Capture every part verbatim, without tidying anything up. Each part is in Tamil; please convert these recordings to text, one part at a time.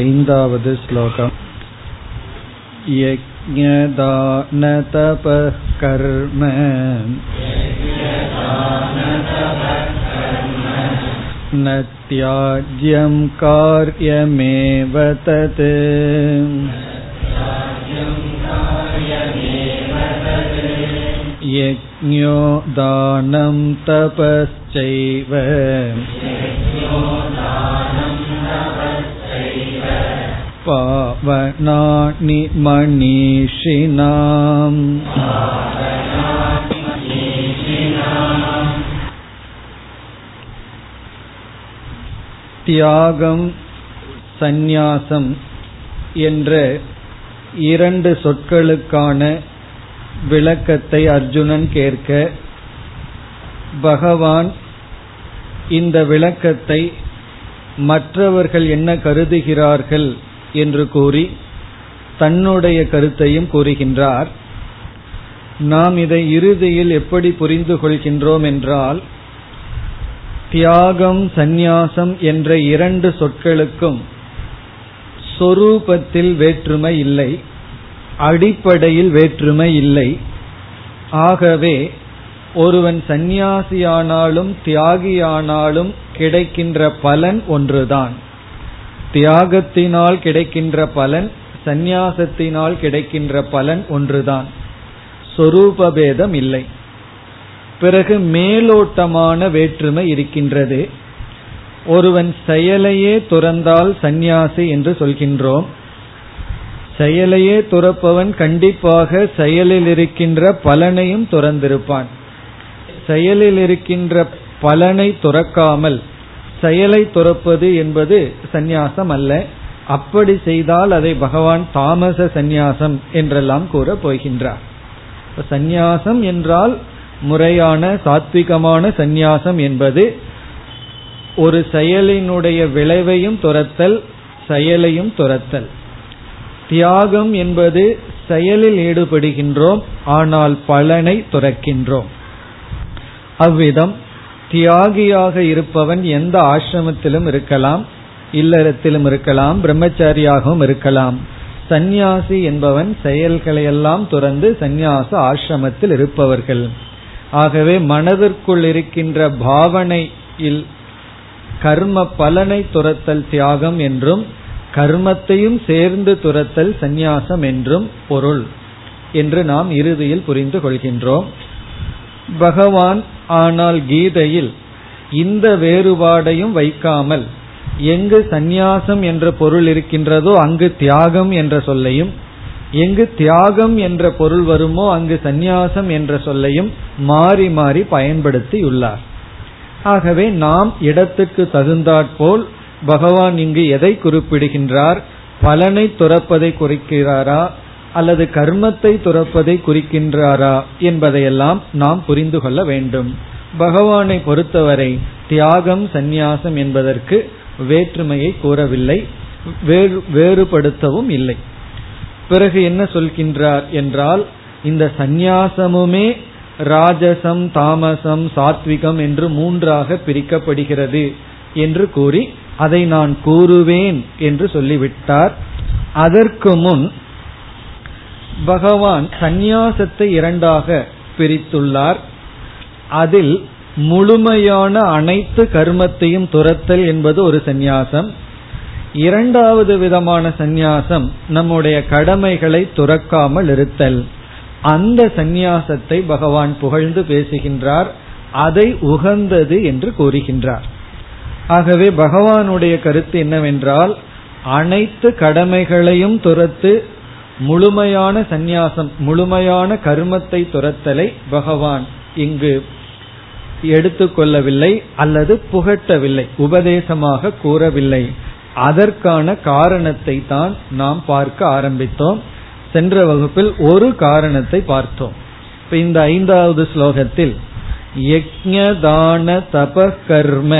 ஐந்தாவது ஸ்லோகம். யஜ்ஞதான தப கர்ம ந த்யாஜ்யம் கார்யமேவ தத் யஜ்ஞோ தானம் தபஸ்சைவ பாவனானி மனிஷினாம். தியாகம், சந்நியாசம் என்ற இரண்டு சொற்களுக்கான விளக்கத்தை அர்ஜுனன் கேட்க, பகவான் இந்த விளக்கத்தை மற்றவர்கள் என்ன கருதுகிறார்கள் என்று கூறி தன்னுடைய கருத்தையும் கூறுகின்றார். நாம் இதை இறுதியில் எப்படி புரிந்து கொள்கின்றோம் என்றால், தியாகம் சந்நியாசம் என்ற இரண்டு சொற்களுக்கும் சொரூபத்தில் வேற்றுமை இல்லை, அடிப்படையில் வேற்றுமை இல்லை. ஆகவே ஒருவன் சந்நியாசியானாலும் தியாகியானாலும் கிடைக்கின்ற பலன் ஒன்றுதான். தியாகத்தினால் கிடைக்கின்ற பலன், சந்நியாசத்தினால் கிடைக்கின்ற பலன் ஒன்றுதான், சொரூபபேதம் இல்லை. பிறகு மேலோட்டமான வேற்றுமை இருக்கின்றது. ஒருவன் செயலையே துறந்தால் சந்நியாசி என்று சொல்கின்றோம். செயலையே துறப்பவன் கண்டிப்பாக செயலில் இருக்கின்ற பலனையும் துறந்திருப்பான். செயலில் இருக்கின்ற பலனை துறக்காமல் செயலை துறப்பது என்பது சந்நியாசம் அல்ல. அப்படி செய்தால் அதை பகவான் தாமச சந்நியாசம் என்றெல்லாம் கூற போகின்றார். சந்நியாசம் என்றால் முறையான சாத்விகமான சந்நியாசம் என்பது ஒரு செயலினுடைய விளைவையும் துரத்தல், செயலையும் துரத்தல். தியாகம் என்பது செயலில் ஈடுபடுகின்றோம் ஆனால் பலனை துறக்கின்றோம். அவ்விதம் தியாகியாக இருப்பவன் எந்த ஆசிரமத்திலும் இருக்கலாம், இல்லறத்திலும் இருக்கலாம், பிரம்மச்சாரியாகவும் இருக்கலாம். சந்நியாசி என்பவன் செயல்களையெல்லாம் துறந்து சந்நியாச ஆசிரமத்தில் இருப்பவர்கள். ஆகவே மனதிற்குள் இருக்கின்ற பாவனையில் கர்ம பலனை துரத்தல் தியாகம் என்றும், கர்மத்தையும் சேர்ந்து துரத்தல் சந்நியாசம் என்றும் பொருள் என்று நாம் இறுதியில் புரிந்து கொள்கின்றோம். பகவான் ஆனால் கீதையில் இந்த வேறுபாடையும் வைக்காமல், எங்கு சந்நியாசம் என்ற பொருள் இருக்கின்றதோ அங்கு தியாகம் என்ற சொல்லையும், எங்கு தியாகம் என்ற பொருள் வருமோ அங்கு சந்நியாசம் என்ற சொல்லையும் மாறி மாறி பயன்படுத்தியுள்ளார். ஆகவே நாம் இடத்துக்கு தகுந்தாற்போல் பகவான் இங்கு எதை குறிப்பிடுகின்றார்? பலனை துறப்பதை குறிக்கிறாரா அல்லது கர்மத்தை துறப்பதை குறிக்கின்றாரா என்பதையெல்லாம் நாம் புரிந்து கொள்ள வேண்டும். பகவானை பொறுத்தவரை தியாகம் சந்நியாசம் என்பதற்கு வேற்றுமையை கூறவில்லை, வேறு வேறுபடுத்தவும் இல்லை. பிறகு என்ன சொல்கின்றார் என்றால், இந்த சந்நியாசமுமே ராஜசம் தாமசம் சாத்விகம் என்று மூன்றாக பிரிக்கப்படுகிறது என்று கூறி அதை நான் கூறுவேன் என்று சொல்லிவிட்டார். அதற்கு முன் பகவான் சந்நியாசத்தை இரண்டாக பிரித்துள்ளார். அதில் முழுமையான அனைத்து கர்மத்தையும் துரத்தல் என்பது ஒரு சந்நியாசம். இரண்டாவது விதமான சந்நியாசம் நம்முடைய கடமைகளை துறக்காமல் இருத்தல். அந்த சந்நியாசத்தை பகவான் புகழ்ந்து பேசுகின்றார், அதை உகந்தது என்று கூறுகின்றார். ஆகவே பகவானுடைய கருத்து என்னவென்றால், அனைத்து கடமைகளையும் துரத்து முழுமையான சந்நியாசம், முழுமையான கர்மத்தை துரத்தலை பகவான் இங்கு எடுத்துக்கொள்ளவில்லை அல்லது புகட்டவில்லை, உபதேசமாக கூறவில்லை. அதற்கான காரணத்தை தான் நாம் பார்க்க ஆரம்பித்தோம். சென்ற வகுப்பில் ஒரு காரணத்தை பார்த்தோம். இப்ப இந்த ஐந்தாவது ஸ்லோகத்தில் யக்ஞ தான தப கர்ம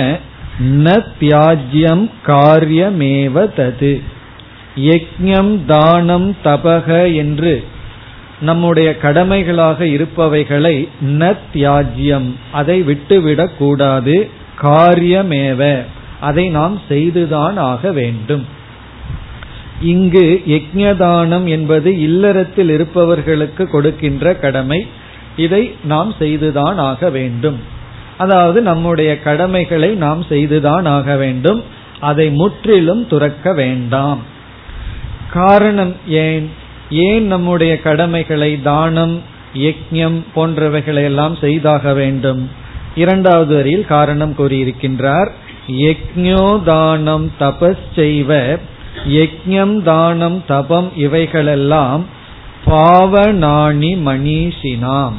ந த்யாஜ்யம் காரியமேவ தது. யக்ஞம் தானம் தபக என்று நம்முடைய கடமைகளாக இருப்பவைகளை ந த்யாஜ்யம், அதை விட்டுவிடக் கூடாது, காரியமேவ, அதை நாம் செய்துதான் ஆக வேண்டும். இங்கு யஜ்ஞதானம் என்பது இல்லறத்தில் இருப்பவர்களுக்கு கொடுக்கின்ற கடமை. இதை நாம் செய்துதான் ஆக வேண்டும். அதாவது நம்முடைய கடமைகளை நாம் செய்துதான் ஆக வேண்டும். அதை முற்றிலும் துறக்க வேண்டாம். காரணம் ஏன் ஏன் நம்முடைய கடமைகளை தானம் யஜ்ஞம் போன்றவைகளை எல்லாம் செய்தாக வேண்டும்? இரண்டாவது வரியில் காரணம் கூறியிருக்கின்றார். யஜ்ஞோ தானம் தபஸ் செய்வ, யஜ்ஞம் தானம் தபம் இவைகளெல்லாம் பாவனாணி மனிஷினாம்,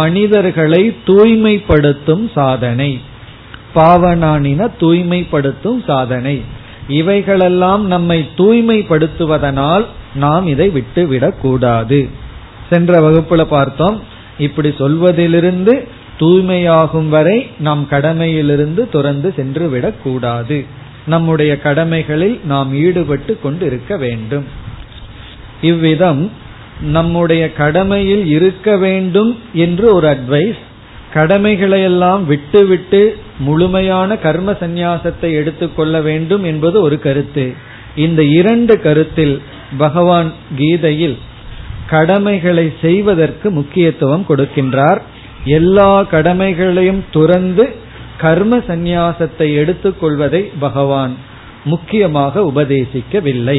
மனிதர்களை தூய்மைப்படுத்தும் சாதனை. பாவனாணின தூய்மைப்படுத்தும் சாதனை. இவைகளெல்லாம் நம்மை தூய்மைப்படுத்துவதனால் நாம் இதை விட்டுவிடக் கூடாது. சென்ற வகுப்புல பார்த்தோம். இப்படி சொல்வதிலிருந்து தூய்மையாகும் வரை நாம் கடமையிலிருந்து துறந்து சென்று விடக்கூடாது. நம்முடைய கடமைகளில் நாம் ஈடுபட்டு கொண்டு இருக்க வேண்டும். இவ்விதம் நம்முடைய கடமையில் இருக்க வேண்டும் என்று ஒரு அட்வைஸ். கடமைகளையெல்லாம் விட்டுவிட்டு முழுமையான கர்ம சந்நியாசத்தை எடுத்துக்கொள்ள வேண்டும் என்பது ஒரு கருத்து. இந்த இரண்டு கருத்தில் பகவான் கீதையில் கடமைகளை செய்வதற்கு முக்கியத்துவம் கொடுக்கின்றார். எல்லா கடமைகளையும் துறந்து கர்ம சந்நியாசத்தை எடுத்துக்கொள்வதை பகவான் முக்கியமாக உபதேசிக்கவில்லை.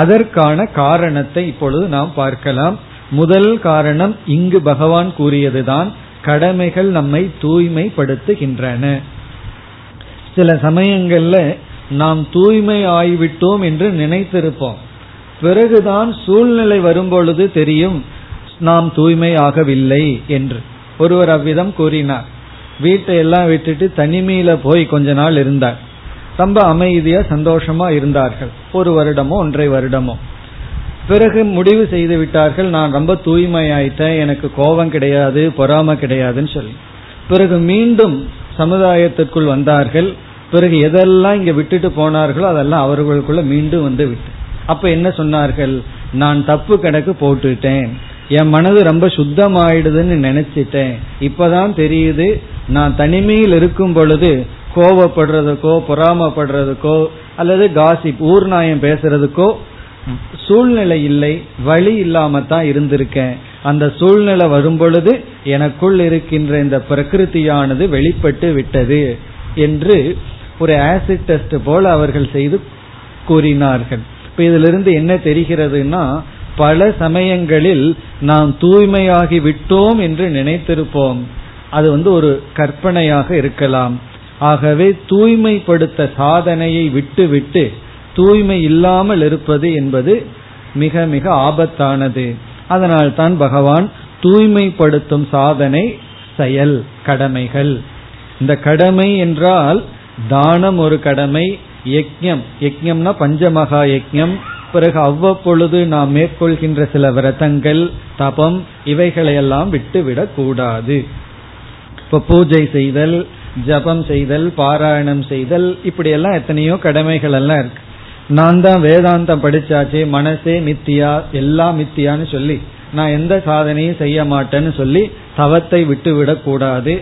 அதற்கான காரணத்தை இப்பொழுது நாம் பார்க்கலாம். முதல் காரணம் இங்கு பகவான் கூறியதுதான். கடமைகள் நம்மை தூய்மைப்படுத்துகின்றன. சில சமயங்கள்ல நாம் தூய்மை ஆய்விட்டோம் என்று நினைத்திருப்போம். பிறகுதான் சூழ்நிலை வரும்பொழுது தெரியும் நாம் தூய்மை ஆகவில்லை என்று. ஒருவர் அவ்விதம் கூறினார். வீட்டை எல்லாம் விட்டுட்டு தனிமையில போய் கொஞ்ச நாள் இருந்தார். ரொம்ப அமைதியா சந்தோஷமா இருந்தார்கள். ஒரு வருடமோ ஒன்றை வருடமோ. பிறகு முடிவு செய்து விட்டார்கள், நான் ரொம்ப தூய்மையாயிட்டேன், எனக்கு கோபம் கிடையாது, பொறாமை கிடையாதுன்னு சொல்லி. பிறகு மீண்டும் சமுதாயத்திற்குள் வந்தார்கள். பிறகு எதெல்லாம் இங்க விட்டுட்டு போனார்களோ அதெல்லாம் அவர்களுக்குள்ள மீண்டும் வந்து விட்டு அப்ப என்ன சொன்னார்கள், நான் தப்பு கணக்கு போட்டுட்டேன், என் மனது ரொம்ப சுத்தமாயிடுதுன்னு நினைச்சிட்டேன், இப்பதான் தெரியுது நான் தனிமையில் இருக்கும் பொழுது கோபப்படுறதுக்கோ பொறாமப்படுறதுக்கோ அல்லது காசிப் ஊர் நாயம் பேசுறதுக்கோ சூழ்நிலை இல்லை, வழி இல்லாம தான் இருந்திருக்கேன். அந்த சூழ்நிலை வரும் பொழுது எனக்குள் இருக்கின்ற இந்த பிரகிருதியானது வெளிப்பட்டு விட்டது என்று ஒரு ஆசிட் டெஸ்ட் போல அவர்கள் செய்து கூறினார்கள். இப்ப இதிலிருந்து என்ன தெரிகிறதுனா, பல சமயங்களில் நாம் தூய்மையாகி விட்டோம் என்று நினைத்திருப்போம். அது வந்து ஒரு கற்பனையாக இருக்கலாம். ஆகவே தூய்மைப்படுத்த சாதனையை விட்டுவிட்டு தூய்மை இல்லாமல் இருப்பது என்பது மிக மிக ஆபத்தானது. அதனால் தான் பகவான் தூய்மைப்படுத்தும் சாதனை செயல் கடமைகள். இந்த கடமை என்றால் தானம் ஒரு கடமை, யஜ்ஞம் யஜ்ஞம்னா பஞ்சமகா யஜ்ஞம், பிறகு அவ்வப்பொழுது நாம் மேற்கொள்கின்ற சில விரதங்கள் தபம் இவைகளையெல்லாம் விட்டுவிடக் கூடாது. இப்போ பூஜை செய்தல், ஜபம் செய்தல், பாராயணம் செய்தல், இப்படியெல்லாம் எத்தனையோ கடமைகள் எல்லாம் இருக்கு. நான் தான் வேதாந்தம் படிச்சாச்சு, மனசே மித்தியா, எல்லாம் மித்தியான்னு சொல்லி நான் எந்த சாதனையும் செய்ய மாட்டேன்னு சொல்லி தவத்தை விட்டுவிடக் கூடாது.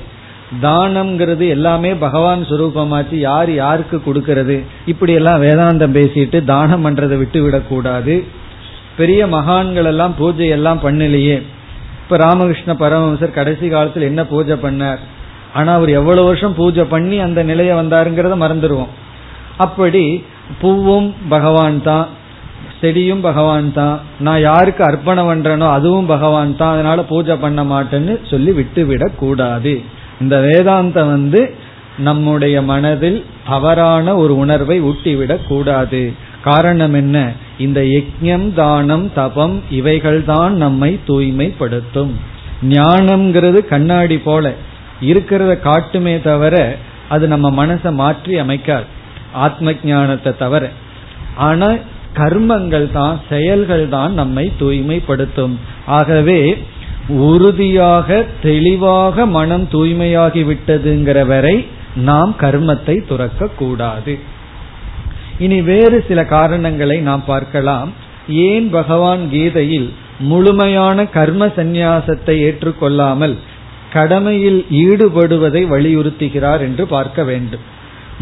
தானம்ங்கிறது எல்லாமே பகவான் சுரூபமாச்சு, யார் யாருக்கு கொடுக்கறது, இப்படியெல்லாம் வேதாந்தம் பேசிட்டு தானம் பண்றதை விட்டுவிடக்கூடாது. பெரிய மகான்கள் எல்லாம் பூஜை எல்லாம் பண்ணலையே. இப்ப ராமகிருஷ்ண பரமஹம்சர் கடைசி காலத்தில் என்ன பூஜை பண்ணார்? ஆனா அவர் எவ்வளவு வருஷம் பூஜை பண்ணி அந்த நிலைய வந்தாருங்கிறத மறந்துடுவோம். அப்படி பூவும் பகவான் தான், செடியும் பகவான் தான், நான் யாருக்கு அர்ப்பணம் பண்றேனோ அதுவும் பகவான் தான், அதனால பூஜை பண்ண மாட்டேன்னு சொல்லி விட்டுவிடக் கூடாது. இந்த வேதாந்தம் வந்து நம்முடைய மனதில் தவறான ஒரு உணர்வை ஊட்டிவிடக் கூடாது. காரணம் என்ன, இந்த யஜ்ஞம் தானம் தபம் இவைகள்தான் நம்மை தூய்மைப்படுத்தும். ஞானம்ங்கிறது கண்ணாடி போல இருக்கிறத காட்டுமே தவிர அது நம்ம மனசை மாற்றி அமைக்காது, ஆத்ம ஞானத்தை தவிர. ஆனா கர்மங்கள் தான், செயல்கள் தான் நம்மை தூய்மைப்படுத்தும். ஆகவே உறுதியாக தெளிவாக மனம் தூய்மையாகி விட்டதுங்கிற வரை நாம் கர்மத்தை துறக்க கூடாது. இனி வேறு சில காரணங்களை நாம் பார்க்கலாம். ஏன் பகவான் கீதையில் முழுமையான கர்ம சந்நியாசத்தை ஏற்றுக்கொள்ளாமல் கடமையில் ஈடுபடுவதை வலியுறுத்துகிறார் என்று பார்க்க வேண்டும்.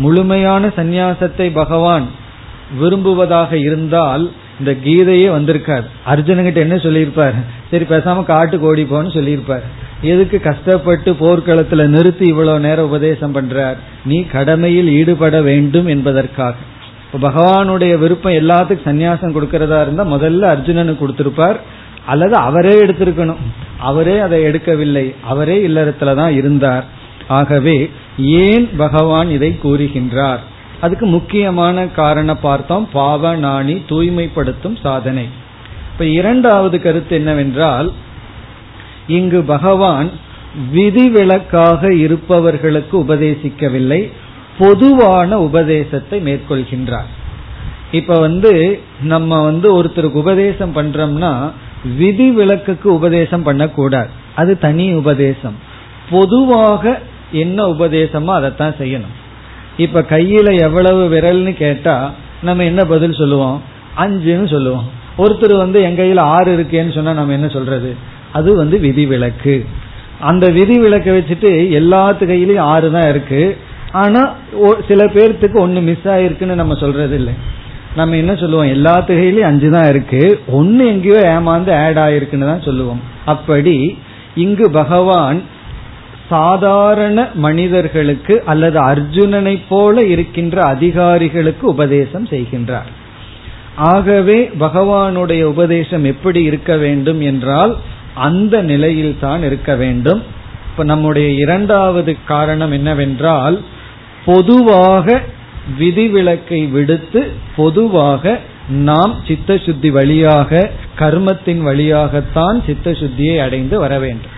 முழுமையான சந்நியாசத்தை பகவான் விரும்புவதாக இருந்தால் இந்த கீதையே வந்திருக்காது. அர்ஜுனங்கிட்ட என்ன சொல்லியிருப்பார், சரி பேசாம காட்டுக்கு ஓடி போன்னு சொல்லியிருப்பார். எதுக்கு கஷ்டப்பட்டு போர்க்களத்துல நிறுத்தி இவ்வளவு நேரம் உபதேசம் பண்றார், நீ கடமையில் ஈடுபட வேண்டும் என்பதற்காக. இப்போ பகவானுடைய விருப்பம் எல்லாத்துக்கும் சன்னியாசம் கொடுக்கறதா இருந்தா முதல்ல அர்ஜுனனுக்கு கொடுத்திருப்பார், அல்லது அவரே எடுத்திருக்கணும். அவரே அதை எடுக்கவில்லை, அவரே இல்லறத்துலதான் இருந்தார். ஆகவே ஏன் பகவான் இதை கூறுகின்றார், அதுக்கு முக்கியமான காரணம் பார்த்தோம், பாவனாணி தூய்மைப்படுத்தும் சாதனை. இப்ப இரண்டாவது கருத்து என்னவென்றால், இங்கு பகவான் விதிவிலக்காக இருப்பவர்களுக்கு உபதேசிக்கவில்லை, பொதுவான உபதேசத்தை மேற்கொள்கின்றார். இப்ப வந்து நம்ம வந்து ஒருத்தருக்கு உபதேசம் பண்றோம்னா விதிவிலக்குக்கு உபதேசம் பண்ணக்கூடாது, அது தனி உபதேசம். பொதுவாக என்ன உபதேசமோ அதைத்தான் செய்யணும். இப்ப கையில எவ்வளவு விரல்னு கேட்டா நம்ம என்ன பதில் சொல்லுவோம், அஞ்சுன்னு சொல்லுவோம். ஒருத்தர் வந்து என் கையில ஆறு இருக்கேன்னு சொன்னா நம்ம என்ன சொல்றது, அது வந்து விதிவிலக்கு. அந்த விதிவிலக்கை வச்சுட்டு எல்லாத்து கையிலயும் ஆறு தான் இருக்கு, ஆனா சில பேர்த்துக்கு ஒன்னு மிஸ் ஆயிருக்குன்னு நம்ம சொல்றது இல்லை. நம்ம என்ன சொல்லுவோம், எல்லாத்து கையிலயும் அஞ்சு தான் இருக்கு, ஒன்னு எங்கேயோ ஏமாந்து ஆட் ஆயிருக்குன்னு தான் சொல்லுவோம். அப்படி இங்கு பகவான் சாதாரண மனிதர்களுக்கு அல்லது அர்ஜுனனை போல இருக்கின்ற அதிகாரிகளுக்கு உபதேசம் செய்கின்றார். ஆகவே பகவானுடைய உபதேசம் எப்படி இருக்க வேண்டும் என்றால் அந்த நிலையில் தான் இருக்க வேண்டும். இப்ப நம்முடைய இரண்டாவது காரணம் என்னவென்றால், பொதுவாக விதிவிலக்கை விடுத்து பொதுவாக நாம் சித்த சுத்தி வழியாக, கர்மத்தின் வழியாகத்தான் சித்த சுத்தியை அடைந்து வர வேண்டும்.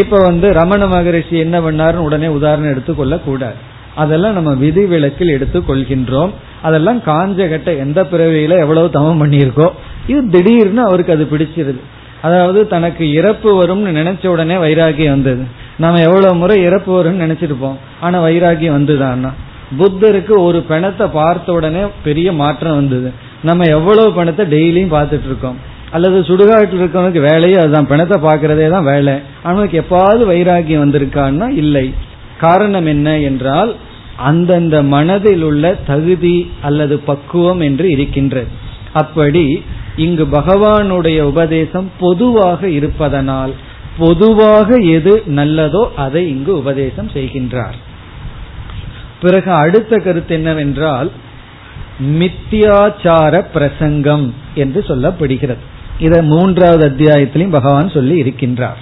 இப்ப வந்து ரமண மகரிஷி என்ன பண்ணாரு, உடனே உதாரணம் எடுத்துக்கொள்ள கூடாது, அதெல்லாம் நம்ம விதிவிலக்கில் எடுத்துக் கொள்கின்றோம். அதெல்லாம் காஞ்சகட்டை எந்த பிறவியில எவ்வளவு தவம் பண்ணியிருக்கோ, இது திடீர்னு அவருக்கு அது பிடிச்சிருது. அதாவது தனக்கு இறப்பு வரும்னு நினைச்ச உடனே வைராகியம் வந்தது. நாம எவ்வளவு முறை இறப்பு வரும்னு நினைச்சிருப்போம், ஆனா வைராகியம் வந்துதான். புத்தருக்கு ஒரு பிணத்தை பார்த்த உடனே பெரிய மாற்றம் வந்தது. நம்ம எவ்வளவு பிணத்தை டெய்லியும் பார்த்துட்டு இருக்கோம், அல்லது சுடுகாட்டில் இருக்கவனுக்கு வேலையே அதுதான், பிணத்தை பார்க்கறதே தான் வேலை. அவனுக்கு எப்பாவது வைராகியம் வந்திருக்கான்னா இல்லை. காரணம் என்ன என்றால், அந்தந்த மனதில் உள்ள தகுதி அல்லது பக்குவம் என்று இருக்கின்றது. அப்படி இங்கு பகவானுடைய உபதேசம் பொதுவாக இருப்பதனால் பொதுவாக எது நல்லதோ அதை இங்கு உபதேசம் செய்கின்றார். பிறகு அடுத்த கருத்து என்னவென்றால், மித்தியாச்சார பிரசங்கம் என்று சொல்லப்படுகிறது. இதை மூன்றாவது அத்தியாயத்திலையும் பகவான் சொல்லி இருக்கின்றார்.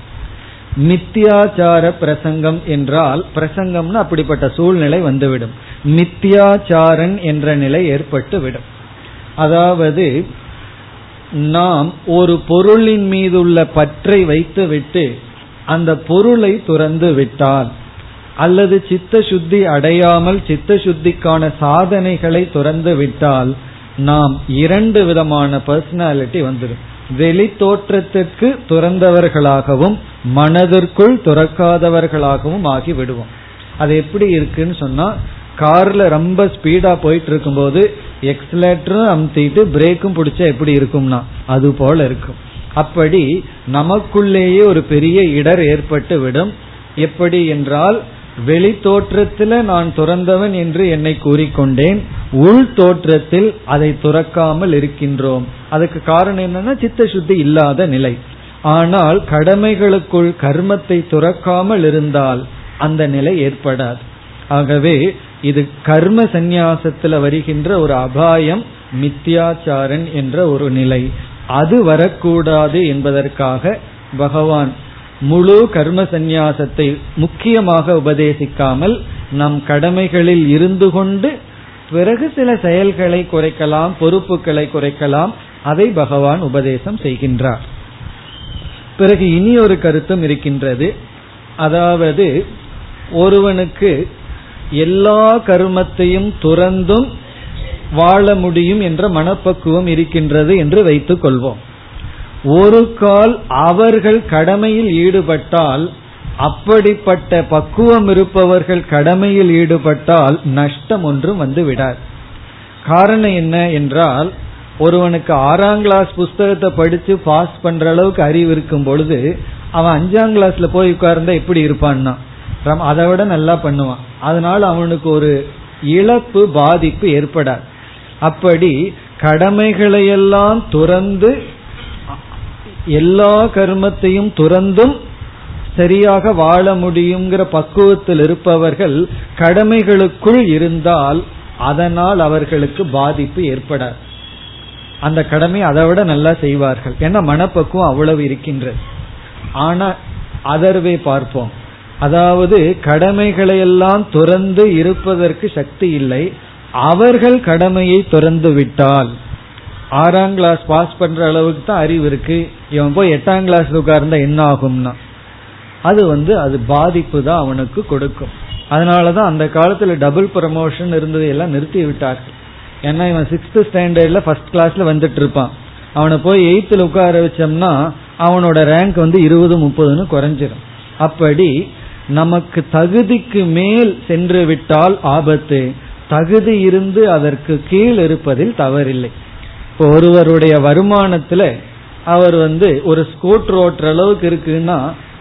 மித்தியாச்சார பிரசங்கம் என்றால், பிரசங்கம்னு அப்படிப்பட்ட சூழ்நிலை வந்துவிடும், மித்தியாச்சாரன் என்ற நிலை ஏற்பட்டு விடும். அதாவது நாம் ஒரு பொருளின் மீது உள்ள பற்றை வைத்து விட்டு அந்த பொருளை துறந்து விட்டால், அல்லது சித்த சுத்தி அடையாமல் சித்த சுத்திக்கான சாதனைகளை துறந்து விட்டால், நாம் இரண்டு விதமான பர்சனாலிட்டி வந்துடும். வெளி தோற்றத்திற்கு துறந்தவர்களாகவும் மனதிற்குள் துறக்காதவர்களாகவும் ஆகி விடுவோம். அது எப்படி இருக்குன்னு சொன்னா, கார்ல ரொம்ப ஸ்பீடா போயிட்டு இருக்கும்போது எக்ஸலேட்டரும் அமுத்திட்டு பிரேக்கும் பிடிச்சா எப்படி இருக்கும்னா அது போல இருக்கும். அப்படி நமக்குள்ளேயே ஒரு பெரிய இடர் ஏற்பட்டு விடும். எப்படி என்றால், வெளி தோற்றத்தில் நான் துறந்தவன் என்று என்னை கூறிக்கொண்டேன், உள் தோற்றத்தில் அதை துறக்காமல் இருக்கின்றோம். அதுக்கு காரணம் என்னன்னா சித்த சுத்தி இல்லாத நிலை. ஆனால் கடமைகளுக்குள் கர்மத்தை துறக்காமல் இருந்தால் அந்த நிலை ஏற்படாது. ஆகவே இது கர்ம சந்நியாசத்துல வருகின்ற ஒரு அபாயம், மித்தியாச்சாரன் என்ற ஒரு நிலை. அது வரக்கூடாது என்பதற்காக பகவான் முழு கர்ம சந்நியாசத்தை முக்கியமாக உபதேசிக்காமல், நம் கடமைகளில் இருந்து கொண்டு பிறகு சில செயல்களை குறைக்கலாம், பொறுப்புகளை குறைக்கலாம், அதை பகவான் உபதேசம் செய்கின்றார். பிறகு இனி ஒரு கருத்தும் இருக்கின்றது. அதாவது ஒருவனுக்கு எல்லா கர்மத்தையும் துறந்தும் வாழ முடியும் என்ற மனப்பக்குவம் இருக்கின்றது என்று வைத்துக் கொள்வோம். ஒரு கால் அவர்கள் கடமையில் ஈடுபட்டால், அப்படிப்பட்ட பக்குவம் இருப்பவர்கள் கடமையில் ஈடுபட்டால் நஷ்டம் ஒன்றும் வந்து விடாது. காரணம் என்ன என்றால், ஒருவனுக்கு ஆறாம் கிளாஸ் புஸ்தகத்தை படித்து பாஸ் பண்ற அளவுக்கு அறிவு இருக்கும் பொழுது அவன் அஞ்சாம் கிளாஸ்ல போய் உட்கார்ந்தா எப்படி இருப்பான்னா அதை விட நல்லா பண்ணுவான். அதனால அவனுக்கு ஒரு இழப்பு, பாதிப்பு ஏற்படாது. அப்படி கடமைகளையெல்லாம் துறந்து எல்லா கர்மத்தையும் துறந்தும் சரியாக வாழ முடியுங்கிற பக்குவத்தில் இருப்பவர்கள் கடமைகளுக்குள் இருந்தால் அதனால் அவர்களுக்கு பாதிப்பு ஏற்பட அந்த கடமை அதை விட நல்லா செய்வார்கள். ஏன்னா மனப்பக்குவம் அவ்வளவு இருக்கின்றது. ஆனா அதர்வே பார்ப்போம், அதாவது கடமைகளை எல்லாம் துறந்து இருப்பதற்கு சக்தி இல்லை, அவர்கள் கடமையை துறந்து விட்டால் ஆறாம் கிளாஸ் பாஸ் பண்ற அளவுக்கு தான் அறிவு இருக்கு, இவன் போய் எட்டாம் கிளாஸ் உட்கார்ந்தா என்ன ஆகும்னா அது வந்து அது பாதிப்பு தான் அவனுக்கு கொடுக்கும். அதனாலதான் அந்த காலத்துல டபுள் ப்ரமோஷன் இருந்ததை எல்லாம் நிறுத்தி விட்டார்கள். ஏன்னா இவன் சிக்ஸ்த் ஸ்டாண்டர்ட்ல ஃபர்ஸ்ட் கிளாஸ்ல வந்துட்டு இருப்பான், அவனை போய் எயித்துல உட்கார வச்சோம்னா அவனோட ரேங்க் வந்து இருபது முப்பதுன்னு குறைஞ்சிடும். அப்படி நமக்கு தகுதிக்கு மேல் சென்று விட்டால் ஆபத்து, தகுதி இருந்து அதற்கு கீழ் இருப்பதில் தவறில்லை. இப்போ ஒருவருடைய வருமானத்துல அவர் வந்து ஒரு ஸ்கூட்டர் ஓட்டுற அளவுக்கு இருக்குன்னா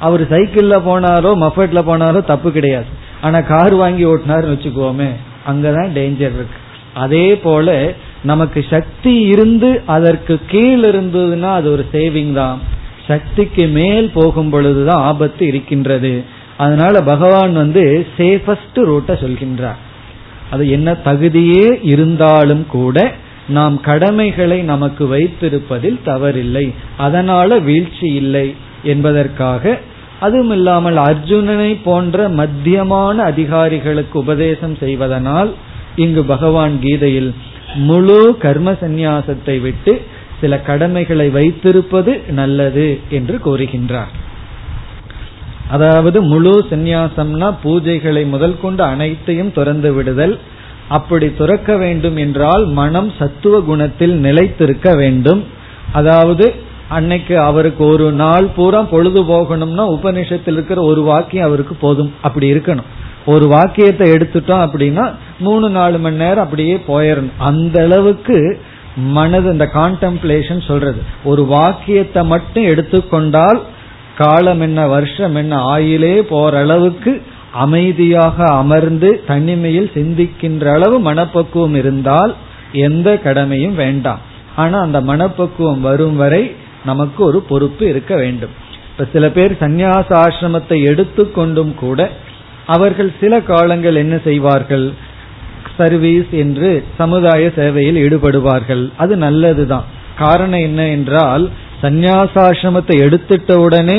அவர் சைக்கிள்ல போனாரோ மஃபட்ல போனாரோ தப்பு கிடையாது. ஆனா கார் வாங்கி ஓட்டினாருன்னு வச்சுக்கோமே, அங்கதான் டேஞ்சர் இருக்கு. அதே போல நமக்கு சக்தி இருந்து அதற்கு கீழ் இருந்ததுன்னா அது ஒரு சேவிங் தான், சக்திக்கு மேல் போகும் பொழுதுதான் ஆபத்து இருக்கின்றது. அதனால பகவான் வந்து சேஃபஸ்ட் ரூட்டை சொல்கின்றார். அது என்ன தகுதியே இருந்தாலும் கூட நாம் கடமைகளை நமக்கு வைத்திருப்பதில் தவறில்லை, அதனால வீழ்ச்சி இல்லை என்பதற்காக. அதுவும் இல்லாமல் அர்ஜுனனை போன்ற மத்தியமான அதிகாரிகளுக்கு உபதேசம் செய்வதனால் இங்கு பகவான் கீதையில் முழு கர்ம சந்நியாசத்தை விட்டு சில கடமைகளை வைத்திருப்பது நல்லது என்று கூறுகின்றார். அதாவது முழு சந்நியாசம்னா பூஜைகளை முதல் கொண்டு அனைத்தையும் துறந்து விடுதல். அப்படி துறக்க வேண்டும் என்றால் மனம் சத்துவ குணத்தில் நிலைத்திருக்க வேண்டும். அதாவது அன்னைக்கு அவருக்கு ஒரு நாள் பூரா பொழுது போகணும்னா உபநிஷத்தில் இருக்கிற ஒரு வாக்கியம் அவருக்கு போதும், அப்படி இருக்கணும். ஒரு வாக்கியத்தை எடுத்துட்டோம் அப்படின்னா மூணு நாலு மணி நேரம் அப்படியே போயிடணும். அந்த அளவுக்கு மனது இந்த கான்டெம்ப்ளேஷன் சொல்றது. ஒரு வாக்கியத்தை மட்டும் எடுத்துக்கொண்டால் காலம் என்ன வருஷம் என்ன ஆயிலே போற அளவுக்கு அமைதியாக அமர்ந்து தனிமையில் சிந்திக்கின்ற அளவு மனப்பக்குவம் இருந்தால் எந்த கடமையும் வேண்டாம். ஆனா அந்த மனப்பக்குவம் வரும் வரை நமக்கு ஒரு பொறுப்பு இருக்க வேண்டும். இப்ப சில பேர் சந்நியாச ஆசிரமத்தை எடுத்து கொண்டும் கூட அவர்கள் சில காலங்கள் என்ன செய்வார்கள், சர்வீஸ் என்று சமுதாய சேவையில் ஈடுபடுவார்கள். அது நல்லதுதான். காரணம் என்ன என்றால் சந்நியாசாசிரமத்தை எடுத்துட்ட உடனே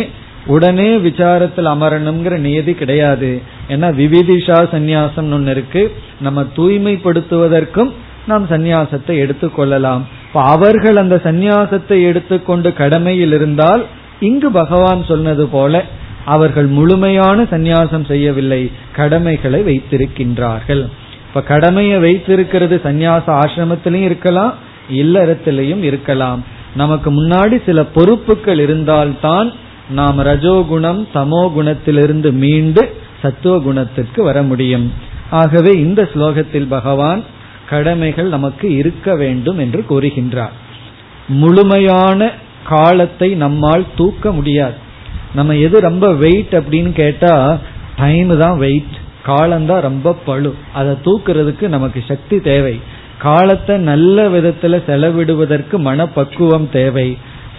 உடனே விசாரத்தில் அமரணுங்கிற நியதி கிடையாது. ஏன்னா விவிதிஷா சந்நியாசம் ஒன்று இருக்கு, நம்ம தூய்மைப்படுத்துவதற்கும் நாம் சந்நியாசத்தை எடுத்துக்கொள்ளலாம். இப்போ அவர்கள் அந்த சந்நியாசத்தை எடுத்துக்கொண்டு கடமையில் இருந்தால் இங்கு பகவான் சொன்னது போல அவர்கள் முழுமையான சந்நியாசம் செய்யவில்லை, கடமைகளை வைத்திருக்கின்றார்கள். இப்ப கடமையை வைத்திருக்கிறது சந்நியாச ஆசிரமத்திலையும் இருக்கலாம், இல்லறத்திலையும் இருக்கலாம். நமக்கு முன்னாடி சில பொறுப்புகள் இருந்தால்தான் நாம் ரஜோகுணம் தமோ குணத்திலிருந்து மீண்டு சத்துவ குணத்திற்கு வர முடியும். ஆகவே இந்த ஸ்லோகத்தில் பகவான் கடமைகள் நமக்கு இருக்க வேண்டும் என்று கூறுகின்றார். முழுமையான காலத்தை நம்மால் தூக்க முடியாது. நம்ம எது ரொம்ப வெயிட் அப்படின்னு கேட்டா டைம் தான் வெயிட், காலம்தான் ரொம்ப பழு. அதை தூக்குறதுக்கு நமக்கு சக்தி தேவை. காலத்தை நல்ல விதத்துல செலவிடுவதற்கு மனப்பக்குவம் தேவை.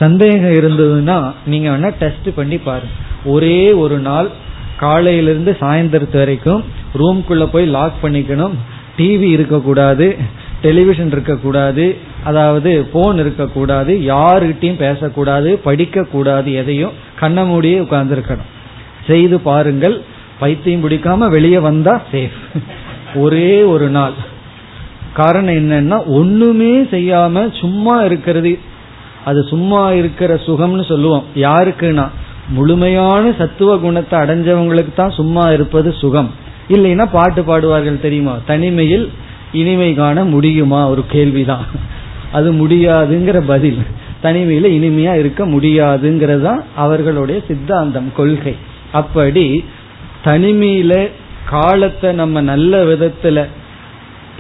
சந்தேகம் இருந்ததுன்னா நீங்க வேணா டெஸ்ட் பண்ணி பாருங்க. ஒரே ஒரு நாள் காலையிலிருந்து சாயந்தரத்து வரைக்கும் ரூம்குள்ள போய் லாக் பண்ணிக்கணும், டிவி இருக்கக்கூடாது, டெலிவிஷன் இருக்கக்கூடாது, அதாவது போன் இருக்கக்கூடாது, யாருகிட்டையும் பேசக்கூடாது, படிக்கக்கூடாது, எதையும் கண்ண மூடியே உட்கார்ந்துருக்கணும். செய்து பாருங்கள், பைத்தியம் பிடிக்காம வெளியே வந்தா சேஃப். ஒரே ஒரு நாள். காரணம் என்னன்னா ஒண்ணுமே செய்யாம சும்மா இருக்கிறது. அது சும்மா இருக்கிற சுகம்னு சொல்லுவோம். யாருக்குன்னா முழுமையான சத்துவ குணத்தை அடைஞ்சவங்களுக்கு தான் சும்மா இருப்பது சுகம். இல்லைன்னா பாட்டு பாடுவார்கள் தெரியுமா, தனிமையில் இனிமை காண முடியுமா, ஒரு கேள்விதான் அது. முடியாதுங்கிற பதில், தனிமையில இனிமையா இருக்க முடியாதுங்கிறதா அவர்களுடைய சித்தாந்தம் கொள்கை. அப்படி தனிமையில காலத்தை நம்ம நல்ல விதத்துல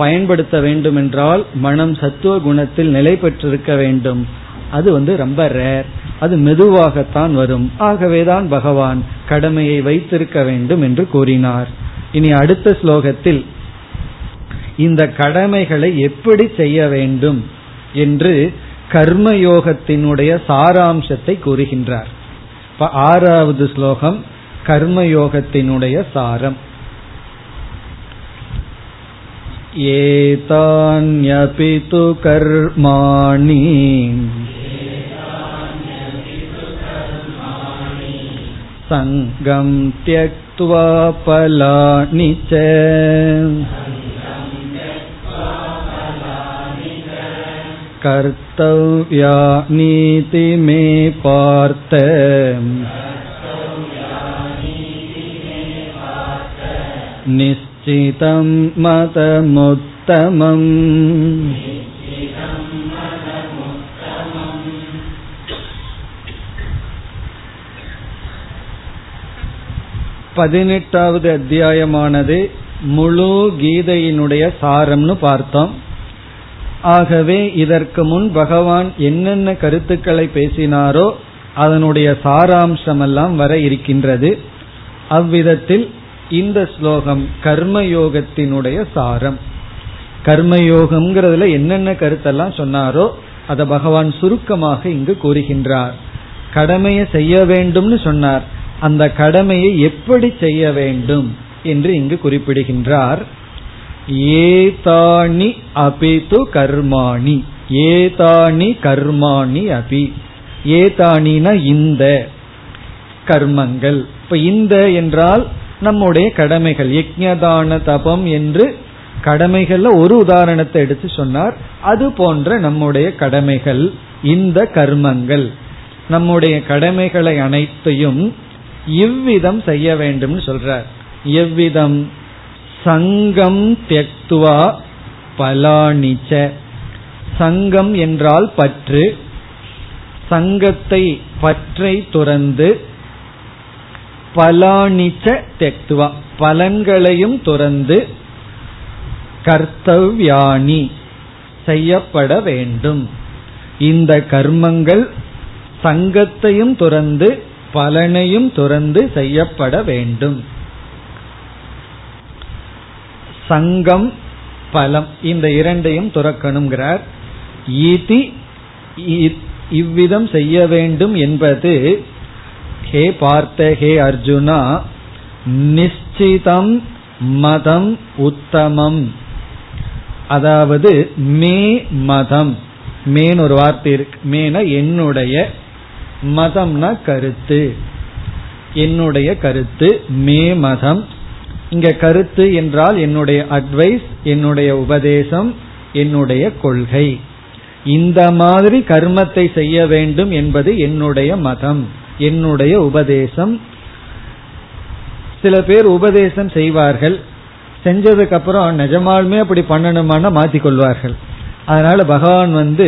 பயன்படுத்த வேண்டும் என்றால் மனம் சத்துவ குணத்தில் நிலை பெற்றிருக்க வேண்டும். அது வந்து ரொம்ப ரேர், அது மெதுவாகத்தான் வரும். ஆகவேதான் பகவான் கடமையை வைத்திருக்க வேண்டும் என்று கூறினார். இனி அடுத்த ஸ்லோகத்தில் இந்த கடமைகளை எப்படி செய்ய வேண்டும் என்று கர்மயோகத்தினுடைய சாராம்சத்தை கூறுகின்றார். இப்ப ஆறாவது ஸ்லோகம் கர்மயோகத்தினுடைய சாரம். ஏதான்யபி து கர்மாணி சங்கம் த்யக்த்வா பலானி ச கர்த்தவ்யானீதி மே பார்த்த நிச்சிதம் மதமுத்தமம். பதினெட்டாவது அத்தியாயமானது முழு கீதையினுடைய சாரம்னு பார்த்தோம். ஆகவே இதற்கு முன் பகவான் என்னென்ன கருத்துக்களை பேசினாரோ அதனுடைய சாராம்சமெல்லாம் வர இருக்கின்றது. அவ்விதத்தில் இந்த ஸ்லோகம் கர்மயோகத்தினுடைய சாரம். கர்மயோகம்ங்கிறதுல என்னென்ன கருத்தெல்லாம் சொன்னாரோ அதை பகவான் சுருக்கமாக இங்கு கூறுகின்றார். கடமையை செய்ய வேண்டும்னு சொன்னார், அந்த கடமையை எப்படி செய்ய வேண்டும் என்று இங்கு குறிப்பிடுகின்றார். ஏதானி அபிது கர்மாணி, ஏதானி கர்மாணி அபி, ஏதானினா இந்த கர்மங்கள். இப்ப இந்த என்றால் நம்முடைய கடமைகள், யஜ்ஞதான தபம் என்று கடமைகள்ல ஒரு உதாரணத்தை எடுத்து சொன்னார். அது போன்ற நம்முடைய கடமைகள் இந்த கர்மங்கள், நம்முடைய கடமைகளை அனைத்தையும் இவ்விதம் செய்ய வேண்டும் சொல்றார். எவ்விதம்? சங்கம் த்யக்த்வா பலானிச்ச. சங்கம் என்றால் பற்று, சங்கத்தை பற்றை துறந்து, பலானிச்ச த்யக்த்வா பலன்களையும் துறந்து, கர்த்தவ்யானி செய்யப்பட வேண்டும். இந்த கர்மங்கள் சங்கத்தையும் துறந்து பலனையும் துறந்து செய்யப்பட வேண்டும். சங்கம் பலம் இந்த இரண்டையும் துறக்கணுங்கிறார். ஈதி இவ்விதம் செய்ய வேண்டும் என்பது, ஹே பார்த்த, ஹே அர்ஜுனா, நிச்சிதம் மதம் உத்தமம், அதாவது மே மதம், மேன் ஒரு வார்த்தை இருக்கு, மேன என்னுடைய, மதம்னா கருத்து, என்னுடைய கருத்து, மே மதம். இங்க கருத்து என்றால் என்னுடைய அட்வைஸ், என்னுடைய உபதேசம், என்னுடைய கொள்கை. இந்த மாதிரி கர்மத்தை செய்ய வேண்டும் என்பது என்னுடைய மதம், என்னுடைய உபதேசம். சில பேர் உபதேசம் செய்வார்கள், செஞ்சதுக்கு அப்புறம் நிஜமாலுமே அப்படி பண்ணணுமான மாற்றிக்கொள்வார்கள். அதனால பகவான் வந்து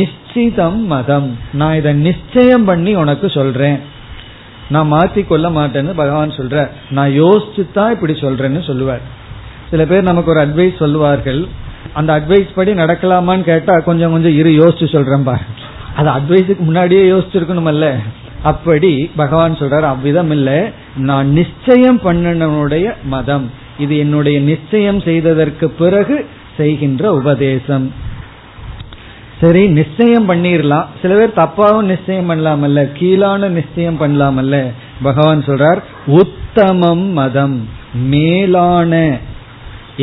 நிச்சிதம் மதம், நான் இதை நிச்சயம் பண்ணி உனக்கு சொல்றேன், நான் மாற்றி கொள்ள மாட்டேன்னு பகவான் சொல்ற, நான் யோசிச்சுதான் இப்படி சொல்றேன்னு சொல்லுவார். சில பேர் நமக்கு ஒரு அட்வைஸ் சொல்லுவார்கள், அந்த அட்வைஸ் படி நடக்கலாமான்னு கேட்டா கொஞ்சம் கொஞ்சம் இரு யோசிச்சு சொல்றேன் பா, அது அட்வைஸுக்கு முன்னாடியே யோசிச்சிருக்கணுமல்ல. அப்படி பகவான் சொல்றார், அவ்விதம் இல்ல, நான் நிச்சயம் பண்ணனுடைய மதம், இது என்னுடைய நிச்சயம் செய்ததற்கு பிறகு செய்கின்ற உபதேசம். சரி, நிச்சயம் பண்ணிடலாம், சில பேர் தப்பாவும் நிச்சயம் பண்ணலாமல்ல, கீழான நிச்சயம் பண்ணலாமல்ல. பகவான் சொல்றார், உத்தமம் மதம், மேலான,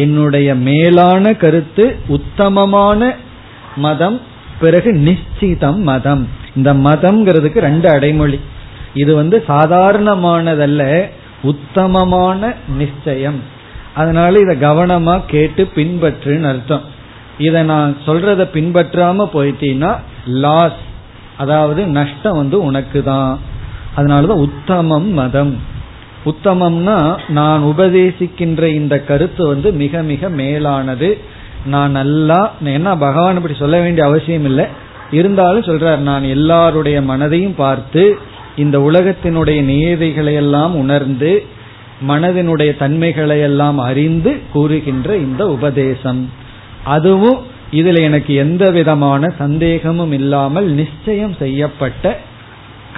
என்னுடைய மேலான கருத்து, உத்தமமான மதம். பிறகு நிச்சிதம் மதம், இந்த மதம்ங்கிறதுக்கு ரெண்டு அடைமொழி, இது வந்து சாதாரணமானதல்ல, உத்தமமான நிச்சயம். அதனால இதை கவனமா கேட்டு பின்பற்றுன்னு அர்த்தம். இதை நான் சொல்றத பின்பற்றாம போயிட்டீங்கன்னா லாஸ், அதாவது நஷ்டம் வந்து உனக்கு தான். அதனாலதான் உத்தமம் மதம். உத்தமம்னா நான் உபதேசிக்கின்ற இந்த கருத்து வந்து மிக மிக மேலானது. நான் நல்லா, ஏன்னா பகவான் இப்படி சொல்ல வேண்டிய அவசியம் இல்லை, இருந்தாலும் சொல்றார், நான் எல்லாருடைய மனதையும் பார்த்து, இந்த உலகத்தினுடைய நியதிகளையெல்லாம் உணர்ந்து, மனதினுடைய தன்மைகளையெல்லாம் அறிந்து கூறுகின்ற இந்த உபதேசம், அதுவும் இதுல எனக்கு எந்த விதமான சந்தேகமும் இல்லாமல் நிச்சயம் செய்யப்பட்ட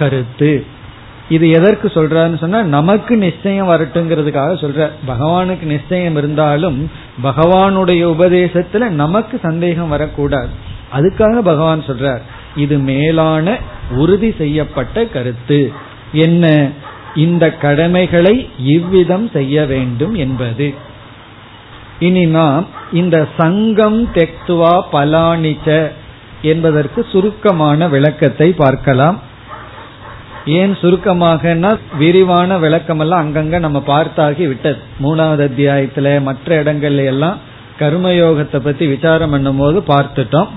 கருத்து. இது எதற்கு சொல்றாருன்னு சொன்னா, நமக்கு நிச்சயம் வரட்டுங்கிறதுக்காக சொல்ற. பகவானுக்கு நிச்சயம் இருந்தாலும் பகவானுடைய உபதேசத்துல நமக்கு சந்தேகம் வரக்கூடாது, அதுக்காக பகவான் சொல்றார் இது மேலான உறுதி செய்யப்பட்ட கருத்து. என்ன? இந்த கடமைகளை இவ்விதம் செய்ய வேண்டும் என்பது. இனி நாம் இந்த சங்கம் தெக்துவா பலானிச்ச என்பதற்கு சுருக்கமான விளக்கத்தை பார்க்கலாம். ஏன் சுருக்கமாகனா விரிவான விளக்கமெல்லாம் அங்கங்க நம்ம பார்த்தாகி விட்டது. மூணாவது அத்தியாயத்துல மற்ற இடங்கள்ல எல்லாம் கர்மயோகத்தை பத்தி விசாரம் பண்ணும் போது பார்த்துட்டோம்.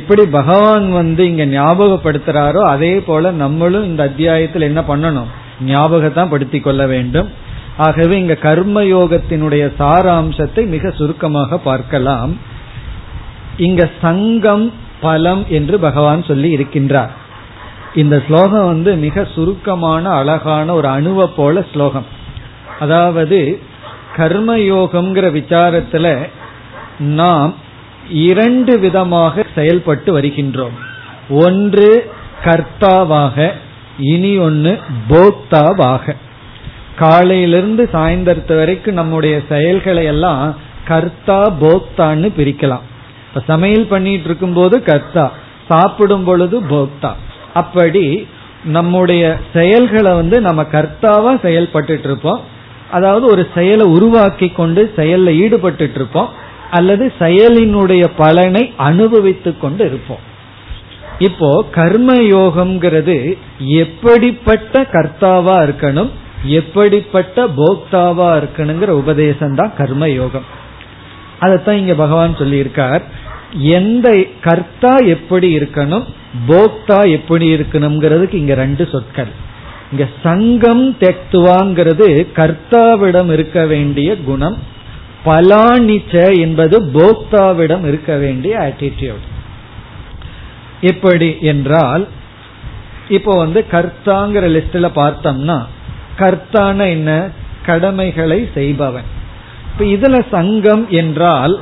எப்படி பகவான் வந்து இங்க ஞாபகப்படுத்துறாரோ அதே போல நம்மளும் இந்த அத்தியாயத்தில் என்ன பண்ணணும், ஞாபகத்தான் படுத்தி கொள்ள வேண்டும். ஆகவே இங்க கர்மயோகத்தினுடைய சாராம்சத்தை மிக சுருக்கமாக பார்க்கலாம். இங்க சங்கம் பலம் என்று பகவான் சொல்லி இருக்கின்றார். இந்த ஸ்லோகம் வந்து மிக சுருக்கமான அழகான ஒரு அணுவ போல ஸ்லோகம். அதாவது கர்மயோகம்ங்கிற விசாரத்துல நாம் இரண்டு விதமாக செயல்பட்டு வருகின்றோம். ஒன்று கர்த்தாவாக, இனி ஒன்று போக்தாவாக. காலையிலிருந்து சாயந்தரத்து வரைக்கும் நம்முடைய செயல்களை எல்லாம் கர்த்தா போக்தான்னு பிரிக்கலாம். இப்ப சமையல் பண்ணிட்டு இருக்கும் போது கர்த்தா, சாப்பிடும் பொழுது போக்தா. அப்படி நம்முடைய செயல்களை வந்து நம்ம கர்த்தாவா செயல்பட்டு இருப்போம், அதாவது ஒரு செயலை உருவாக்கி கொண்டு செயலில் ஈடுபட்டு இருப்போம், அல்லது செயலினுடைய பலனை அனுபவித்து கொண்டு இருப்போம். இப்போ கர்மயோகம்ங்கிறது எப்படிப்பட்ட கர்த்தாவா இருக்கணும், எப்படிப்பட்ட போக்தாவா இருக்கணுங்கிற உபதேசம்தான் கர்மயோகம். அதத்தான் இங்க பகவான் சொல்லியிருக்கார். எந்த கர்த்தா எப்படி இருக்கணும், போக்தா எப்படி இருக்கணும்ங்கிறதுக்கு இங்க ரெண்டு சொற்கள். இங்க சங்கம் தெக்துவாங்கிறது கர்த்தாவிடம் இருக்க வேண்டிய குணம், பலானிச்ச என்பது போக்தாவிடம் இருக்க வேண்டிய ஆட்டிடியூட். எப்படி என்றால், இப்போ வந்து கர்த்தாங்கிற லிஸ்ட்ல பார்த்தோம்னா கர்த்தான என்ன, கடமைகளை செய்பவன். இப்ப இதுல சங்கம் என்றால்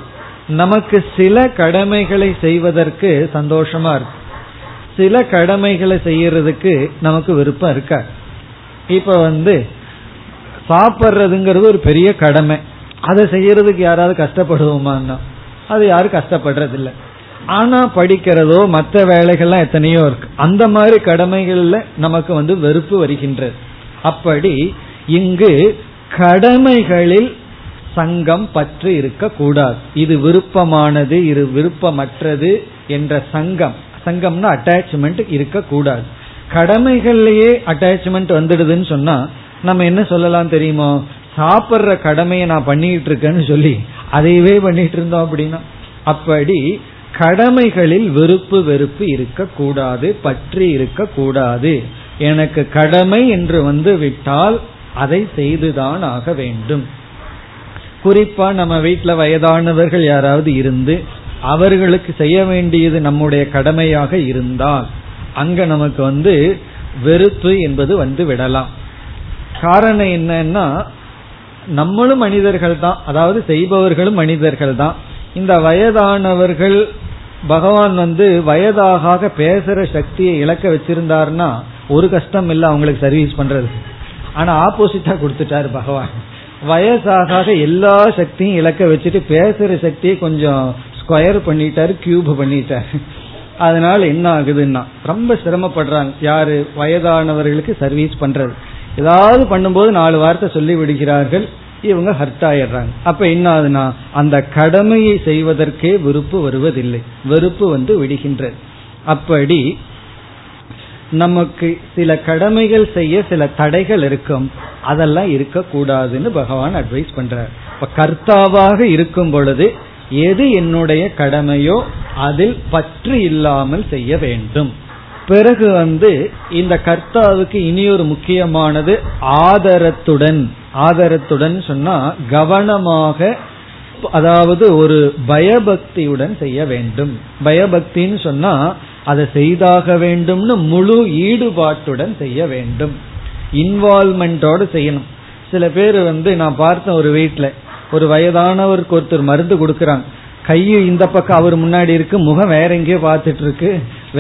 நமக்கு சில கடமைகளை செய்வதற்கு சந்தோஷமா இருக்கு, சில கடமைகளை செய்யறதுக்கு நமக்கு விருப்பம் இருக்காது. இப்ப வந்து சாப்பிட்றதுங்கிறது ஒரு பெரிய கடமை, அதை செய்யறதுக்கு யாராவது கஷ்டப்படுவோமான்னா அது யாரும் கஷ்டப்படுறது இல்லை. ஆனா படிக்கிறதோ மற்ற வேலைகள்லாம் எத்தனையோ இருக்கு, அந்த மாதிரி கடமைகள்ல நமக்கு வந்து வெறுப்பு வருகின்றது. அப்படி இங்கு கடமைகளில் சங்கம் பற்றி இருக்க கூடாது. இது விருப்பமானது, இது விருப்பமற்றது என்ற சங்கம், சங்கம்னா அட்டாச்மெண்ட் இருக்கக்கூடாது. கடமைகள்லயே அட்டாச்மெண்ட் வந்துடுதுன்னு சொன்னா நம்ம என்ன சொல்லலாம் தெரியுமோ, சாப்பிட்ற கடமையை நான் பண்ணிட்டு இருக்கேன்னு சொல்லி அதையவே பண்ணிட்டு இருந்தோம் அப்படின்னா. அப்படி கடமைகளில் வெறுப்பு வெறுப்பு இருக்கக்கூடாது, பற்றி இருக்கக்கூடாது. எனக்கு கடமை என்று வந்து விட்டால் அதை செய்துதான் ஆக வேண்டும். குறிப்பா நம்ம வீட்டுல வயதானவர்கள் யாராவது இருந்து அவர்களுக்கு செய்ய வேண்டியது நம்முடைய கடமையாக இருந்தால் அங்க நமக்கு வந்து வெறுப்பு என்பது வந்து விடலாம். காரணம் என்னன்னா, நம்மளும் மனிதர்கள் தான், அதாவது செய்பவர்களும் மனிதர்கள் தான். இந்த வயதானவர்கள் பகவான் வந்து வயதாக பேசுற சக்தியை இழக்க வச்சிருந்தாருன்னா ஒரு கஷ்டம் இல்லை அவங்களுக்கு சர்வீஸ் பண்றது. ஆனா ஆப்போசிட்டா கொடுத்துட்டாரு பகவான். வயசாக எல்லா சக்தியும் இழக்க வச்சுட்டு பேசுற சக்தியை கொஞ்சம் ஸ்கொயர் பண்ணிட்டாரு, கியூப் பண்ணிட்டாரு. அதனால என்ன ஆகுதுன்னா ரொம்ப சிரமப்படுறாங்க. யாரு? வயதானவர்களுக்கு சர்வீஸ் பண்றது. ஏதாவது பண்ணும்போது நாலு வார்த்தை சொல்லி விடுகிறார்கள், இவங்க ஹர்ட் ஆயிடுறாங்க. அப்ப என்ன ஆகுதுன்னா அந்த கடமையை செய்வதற்கே வெறுப்பு வருவதில்லை, வெறுப்பு வந்து விடுகின்றது. அப்படி நமக்கு சில கடமைகள் செய்ய சில தடைகள் இருக்கும், அதெல்லாம் இருக்கக்கூடாதுன்னு பகவான் அட்வைஸ் பண்றார். இப்ப கர்த்தாவாக இருக்கும் பொழுது எது என்னுடைய கடமையோ அதில் பற்று இல்லாமல் செய்ய வேண்டும். பிறகு வந்து இந்த கர்த்தாவுக்கு இனியொரு முக்கியமானது ஆதரத்துடன். ஆதரத்துடன் சொன்னா கவனமாக, அதாவது ஒரு பயபக்தியுடன் செய்ய வேண்டும். பயபக்தின்னு சொன்னா அதை செய்தாக வேண்டும்னு முழு ஈடுபாட்டுடன் செய்ய வேண்டும், இன்வால்மெண்டோடு செய்யணும். சில பேர் வந்து நான் பார்த்தேன், ஒரு வீட்டுல ஒரு வயதானவருக்கு ஒருத்தர் மருந்து கொடுக்கறாங்க, கையு இந்த பக்கம் அவர் முன்னாடி இருக்கு, முகம் வேற எங்கேயோ பார்த்துட்டு இருக்கு,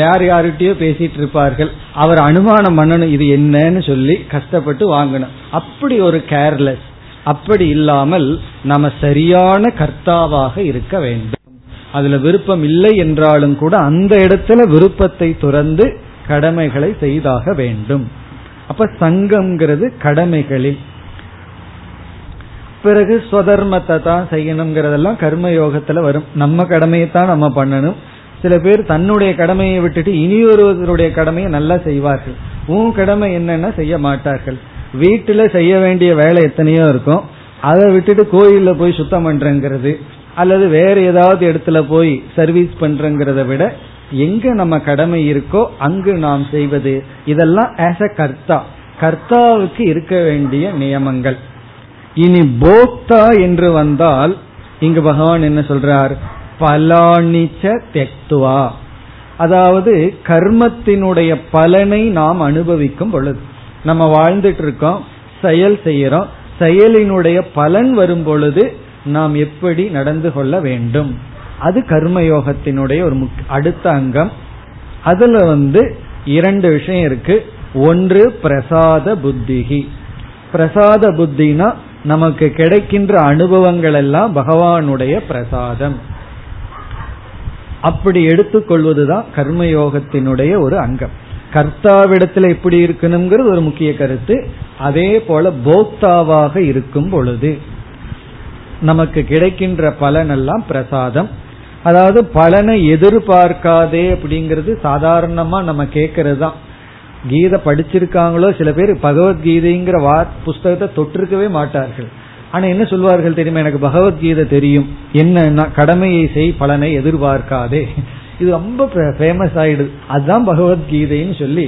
வேற யாருகிட்டயோ பேசிட்டு இருப்பார்கள். அவர் அனுமானம் பண்ணணும் இது என்னன்னு சொல்லி கஷ்டப்பட்டு வாங்கணும். அப்படி ஒரு கேர்லெஸ். அப்படி இல்லாமல் நாம சரியான கர்த்தாவாக இருக்க வேண்டும். அதுல விருப்பம் இல்லை என்றாலும் கூட அந்த இடத்துல விருப்பத்தை துறந்து கடமைகளை செய்தாக வேண்டும். அப்ப சங்கம்ங்கிறது கடமைகளில். பிறகு ஸ்வதர்மத்தை தான் செய்யணுங்கிறதெல்லாம் கர்மயோகத்துல வரும். நம்ம கடமையை தான் நம்ம பண்ணணும். சில பேர் தன்னுடைய கடமையை விட்டுட்டு இனியொருவருடைய கடமையை நல்லா செய்வார்கள். உன் கடமை என்னன்னா செய்ய மாட்டார்கள். வீட்டுல செய்ய வேண்டிய வேலை எத்தனையோ இருக்கும், அதை விட்டுட்டு கோயில்ல போய் சுத்தம் பண்றங்கிறது அல்லது வேற ஏதாவது இடத்துல போய் சர்வீஸ் பண்றங்கிறத விட எங்க நம்ம கடமை இருக்கோ அங்கு நாம் செய்வது, இதெல்லாம் ஆஸ் அ கர்த்தா, கர்த்தாவுக்கு இருக்க வேண்டிய நியமங்கள். இனி போக்தா என்று வந்தால் இங்கு பகவான் என்ன சொல்றார்? பலானிச்ச தெக்துவா, அதாவது கர்மத்தினுடைய பலனை நாம் அனுபவிக்கும் பொழுது, நம்ம வாழ்ந்துட்டு இருக்கோம், செயல் செய்யறோம், செயலினுடைய பலன் வரும் பொழுது நாம் எப்படி நடந்து கொள்ள வேண்டும், அது கர்மயோகத்தினுடைய ஒரு அடுத்த அங்கம். அதுல வந்து இரண்டு விஷயம் இருக்கு. ஒன்று பிரசாத புத்திகி. பிரசாத புத்தினா நமக்கு கிடைக்கின்ற அனுபவங்கள் எல்லாம் பகவானுடைய பிரசாதம். அப்படி எடுத்துக்கொள்வதுதான் கர்மயோகத்தினுடைய ஒரு அங்கம். கர்த்தாவிடத்துல எப்படி இருக்கணுங்கிறது ஒரு முக்கிய கருத்து. அதே போல போக்தாவாக இருக்கும் பொழுது நமக்கு கிடைக்கின்ற பலனெல்லாம் பிரசாதம். அதாவது பலனை எதிர்பார்க்காதே அப்படிங்கிறது சாதாரணமா நம்ம கேட்கறது தான். கீதை படிச்சிருக்காங்களோ சில பேர், பகவத்கீதைங்கிற வா புஸ்தகத்தை தொட்டிருக்கவே மாட்டார்கள். ஆனா என்ன சொல்வார்கள் தெரியுமா? எனக்கு பகவத்கீதை தெரியும், என்னன்னா கடமையை செய், பலனை எதிர்பார்க்காதே. இது ரொம்ப ஃபேமஸ் ஆயிடுது. அதுதான் பகவத்கீதைன்னு சொல்லி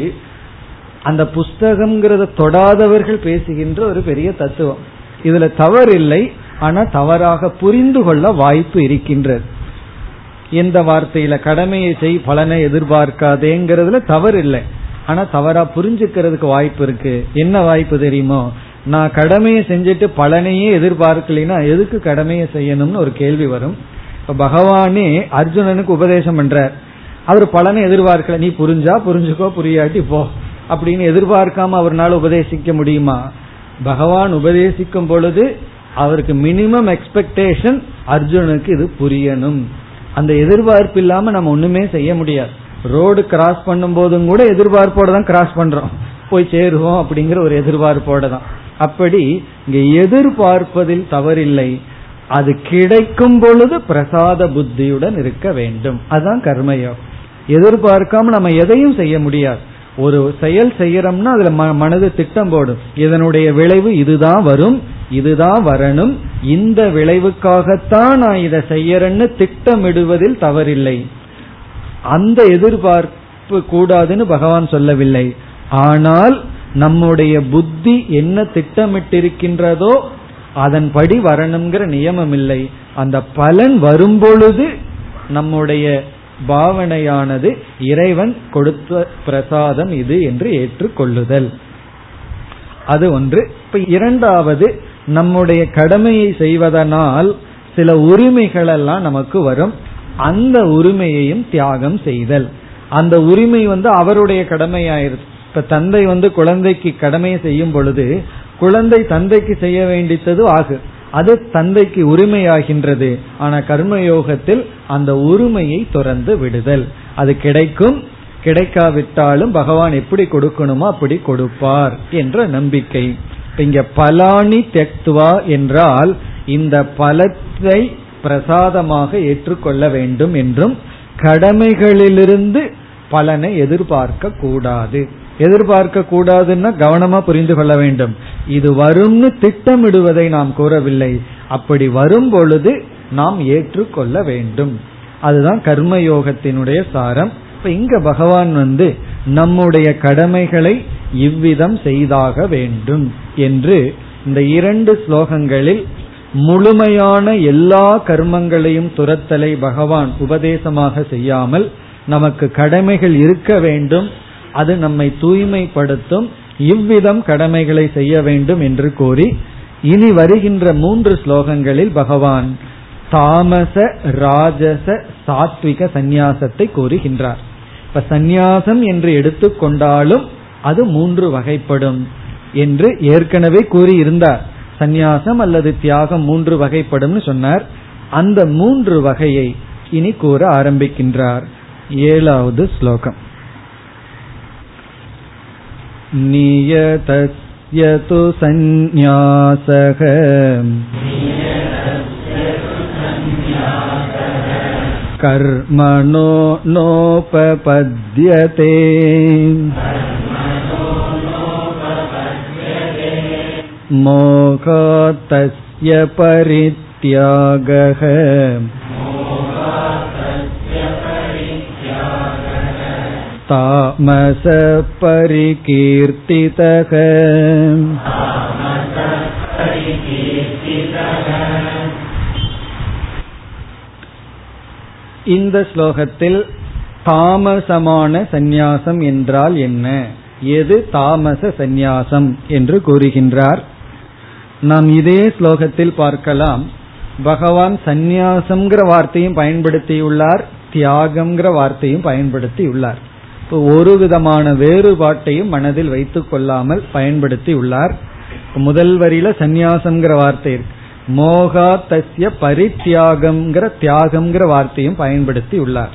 அந்த புஸ்தகம்ங்கிறத தொடாதவர்கள் பேசுகின்ற ஒரு பெரிய தத்துவம். இதுல தவறில்லை, ஆனா தவறாக புரிந்து கொள்ள வாய்ப்பு இருக்கின்றது. எந்த வார்த்தையில கடமையை செய், பலனை எதிர்பார்க்காதேங்கிறதுல தவறில்லை, ஆனா தவறா புரிஞ்சுக்கிறதுக்கு வாய்ப்பு இருக்கு. என்ன வாய்ப்பு தெரியுமோ? நான் கடமையை செஞ்சுட்டு பலனையே எதிர்பார்க்கலைன்னா எதுக்கு கடமையை செய்யணும்னு ஒரு கேள்வி வரும். இப்ப பகவானே அர்ஜுனனுக்கு உபதேசம் பண்றார். அவர் பலனை எதிர்பார்க்கல, நீ புரிஞ்சா புரிஞ்சுக்கோ, புரியாட்டி போ அப்படின்னு எதிர்பார்க்காம அவர்னால உபதேசிக்க முடியுமா? பகவான் உபதேசிக்கும் பொழுது அவருக்கு மினிமம் எக்ஸ்பெக்டேஷன், அர்ஜுனுக்கு இது புரியணும். அந்த எதிர்பார்ப்பு இல்லாம நம்ம ஒண்ணுமே செய்ய முடியாது. ரோடு கிராஸ் பண்ணும் போதும் கூட எதிர்பார்ப்போட தான் கிராஸ் பண்றோம், போய் சேருவோம் அப்படிங்கிற ஒரு எதிர்பார்ப்போட தான். அப்படி இங்க எதிர்பார்ப்பதில் தவறில்லை, அது கிடைக்கும் பொழுது பிரசாத புத்தியுடன் இருக்க வேண்டும். அதுதான் கர்மயோகம். எதிர்பார்க்காம நம்ம எதையும் செய்ய முடியாது. ஒரு செயல் செய்யறோம்னா அதுல மனது திட்டம் போடும், இதனுடைய விளைவு இதுதான் வரும், இதுதான் வரணும், இந்த விளைவுக்காகத்தான் நான் இதை செய்யறேன்னு திட்டமிடுவதில் தவறில்லை. அந்த எதிர்பார்ப்பு கூடாதுன்னு பகவான் சொல்லவில்லை. ஆனால் நம்முடைய புத்தி என்ன திட்டமிட்டிருக்கின்றதோ அதன்படி வரணுங்கிற நியமம் இல்லை. அந்த பலன் வரும்பொழுது நம்முடைய பாவனையானது இறைவன் கொடுத்த பிரசாதம் இது என்று ஏற்றுக்கொள்ளுதல், அது ஒன்று. இப்ப இரண்டாவது, நம்முடைய கடமையை செய்வதனால் சில உரிமைகள் எல்லாம் நமக்கு வரும். அந்த உரிமையையும் தியாகம் செய்தல். அந்த உரிமை வந்து அவருடைய கடமையாயிருது. இப்ப தந்தை வந்து குழந்தைக்கு கடமையை செய்யும் பொழுது குழந்தை தந்தைக்கு செய்ய வேண்டித்தது ஆகும், அது தந்தைக்கு உரிமையாகின்றது. ஆனா கர்மயோகத்தில் அந்த உரிமையை துறந்து விடுதல். அது கிடைக்கும், கிடைக்காவிட்டாலும் பகவான் எப்படி கொடுக்கணுமோ அப்படி கொடுப்பார் என்ற நம்பிக்கை. இங்க பலானி தெக்துவா என்றால் இந்த பலத்தை பிரசாதமாக ஏற்றுக்கொள்ள வேண்டும் என்றும் கடமைகளிலிருந்து பலனை எதிர்பார்க்க கூடாது. எதிர்பார்க்க கூடாதுன்னா கவனமா புரிந்து கொள்ள வேண்டும். இது வரும்னு திட்டமிடுவதை நாம் கூறவில்லை, அப்படி வரும் பொழுது நாம் ஏற்றுக்கொள்ள வேண்டும். அதுதான் கர்மயோகத்தினுடைய சாரம். இப்ப இங்க பகவான் வந்து நம்முடைய கடமைகளை இவ்விதம் செய்தாக வேண்டும் என்று இந்த இரண்டு ஸ்லோகங்களில் முழுமையான எல்லா கர்மங்களையும் துரத்தலை பகவான் உபதேசமாக செய்யாமல், நமக்கு கடமைகள் இருக்க வேண்டும், அது நம்மை தூய்மைப்படுத்தும், இவ்விதம் கடமைகளை செய்ய வேண்டும் என்று கூறி, இனி வருகின்ற மூன்று ஸ்லோகங்களில் பகவான் தாமச ராஜச சாத்விக சந்நியாசத்தை கூறுகின்றார். இப்ப சந்நியாசம் என்று எடுத்துக்கொண்டாலும் அது மூன்று வகைப்படும் என்று ஏற்கனவே கூறியிருந்தார். சந்நியாசம் அல்லது தியாகம் மூன்று வகைப்படும் சொன்னார். அந்த மூன்று வகையை இனி கூற ஆரம்பிக்கின்றார். ஏழாவது ஸ்லோகம். நியதஸ்யது சந்நியாசக கர்மணோ நோபபத்யதே மோகாத்ஸ்ய பரித்யாகஹ. தாமஸ பரிகீர்த்திதஹ. இந்த ஸ்லோகத்தில் தாமசமான சந்நியாசம் என்றால் என்ன, எது தாமச சந்நியாசம் என்று கூறுகின்றார். நாம் இதே ஸ்லோகத்தில் பார்க்கலாம், பகவான் சந்நியாசம்ங்கிற வார்த்தையும் பயன்படுத்தியுள்ளார், தியாகம்ங்கிற வார்த்தையும் பயன்படுத்தியுள்ளார். இப்போ ஒரு விதமான வேறுபாட்டையும் மனதில் வைத்து கொள்ளாமல் பயன்படுத்தி உள்ளார். முதல் வரியில சந்நியாசம்ங்கிற வார்த்தை இருக்கு, மோகா தஸ்ய பரித்யாகம்ங்கிற தியாகம்ங்கிற வார்த்தையும் பயன்படுத்தி உள்ளார்.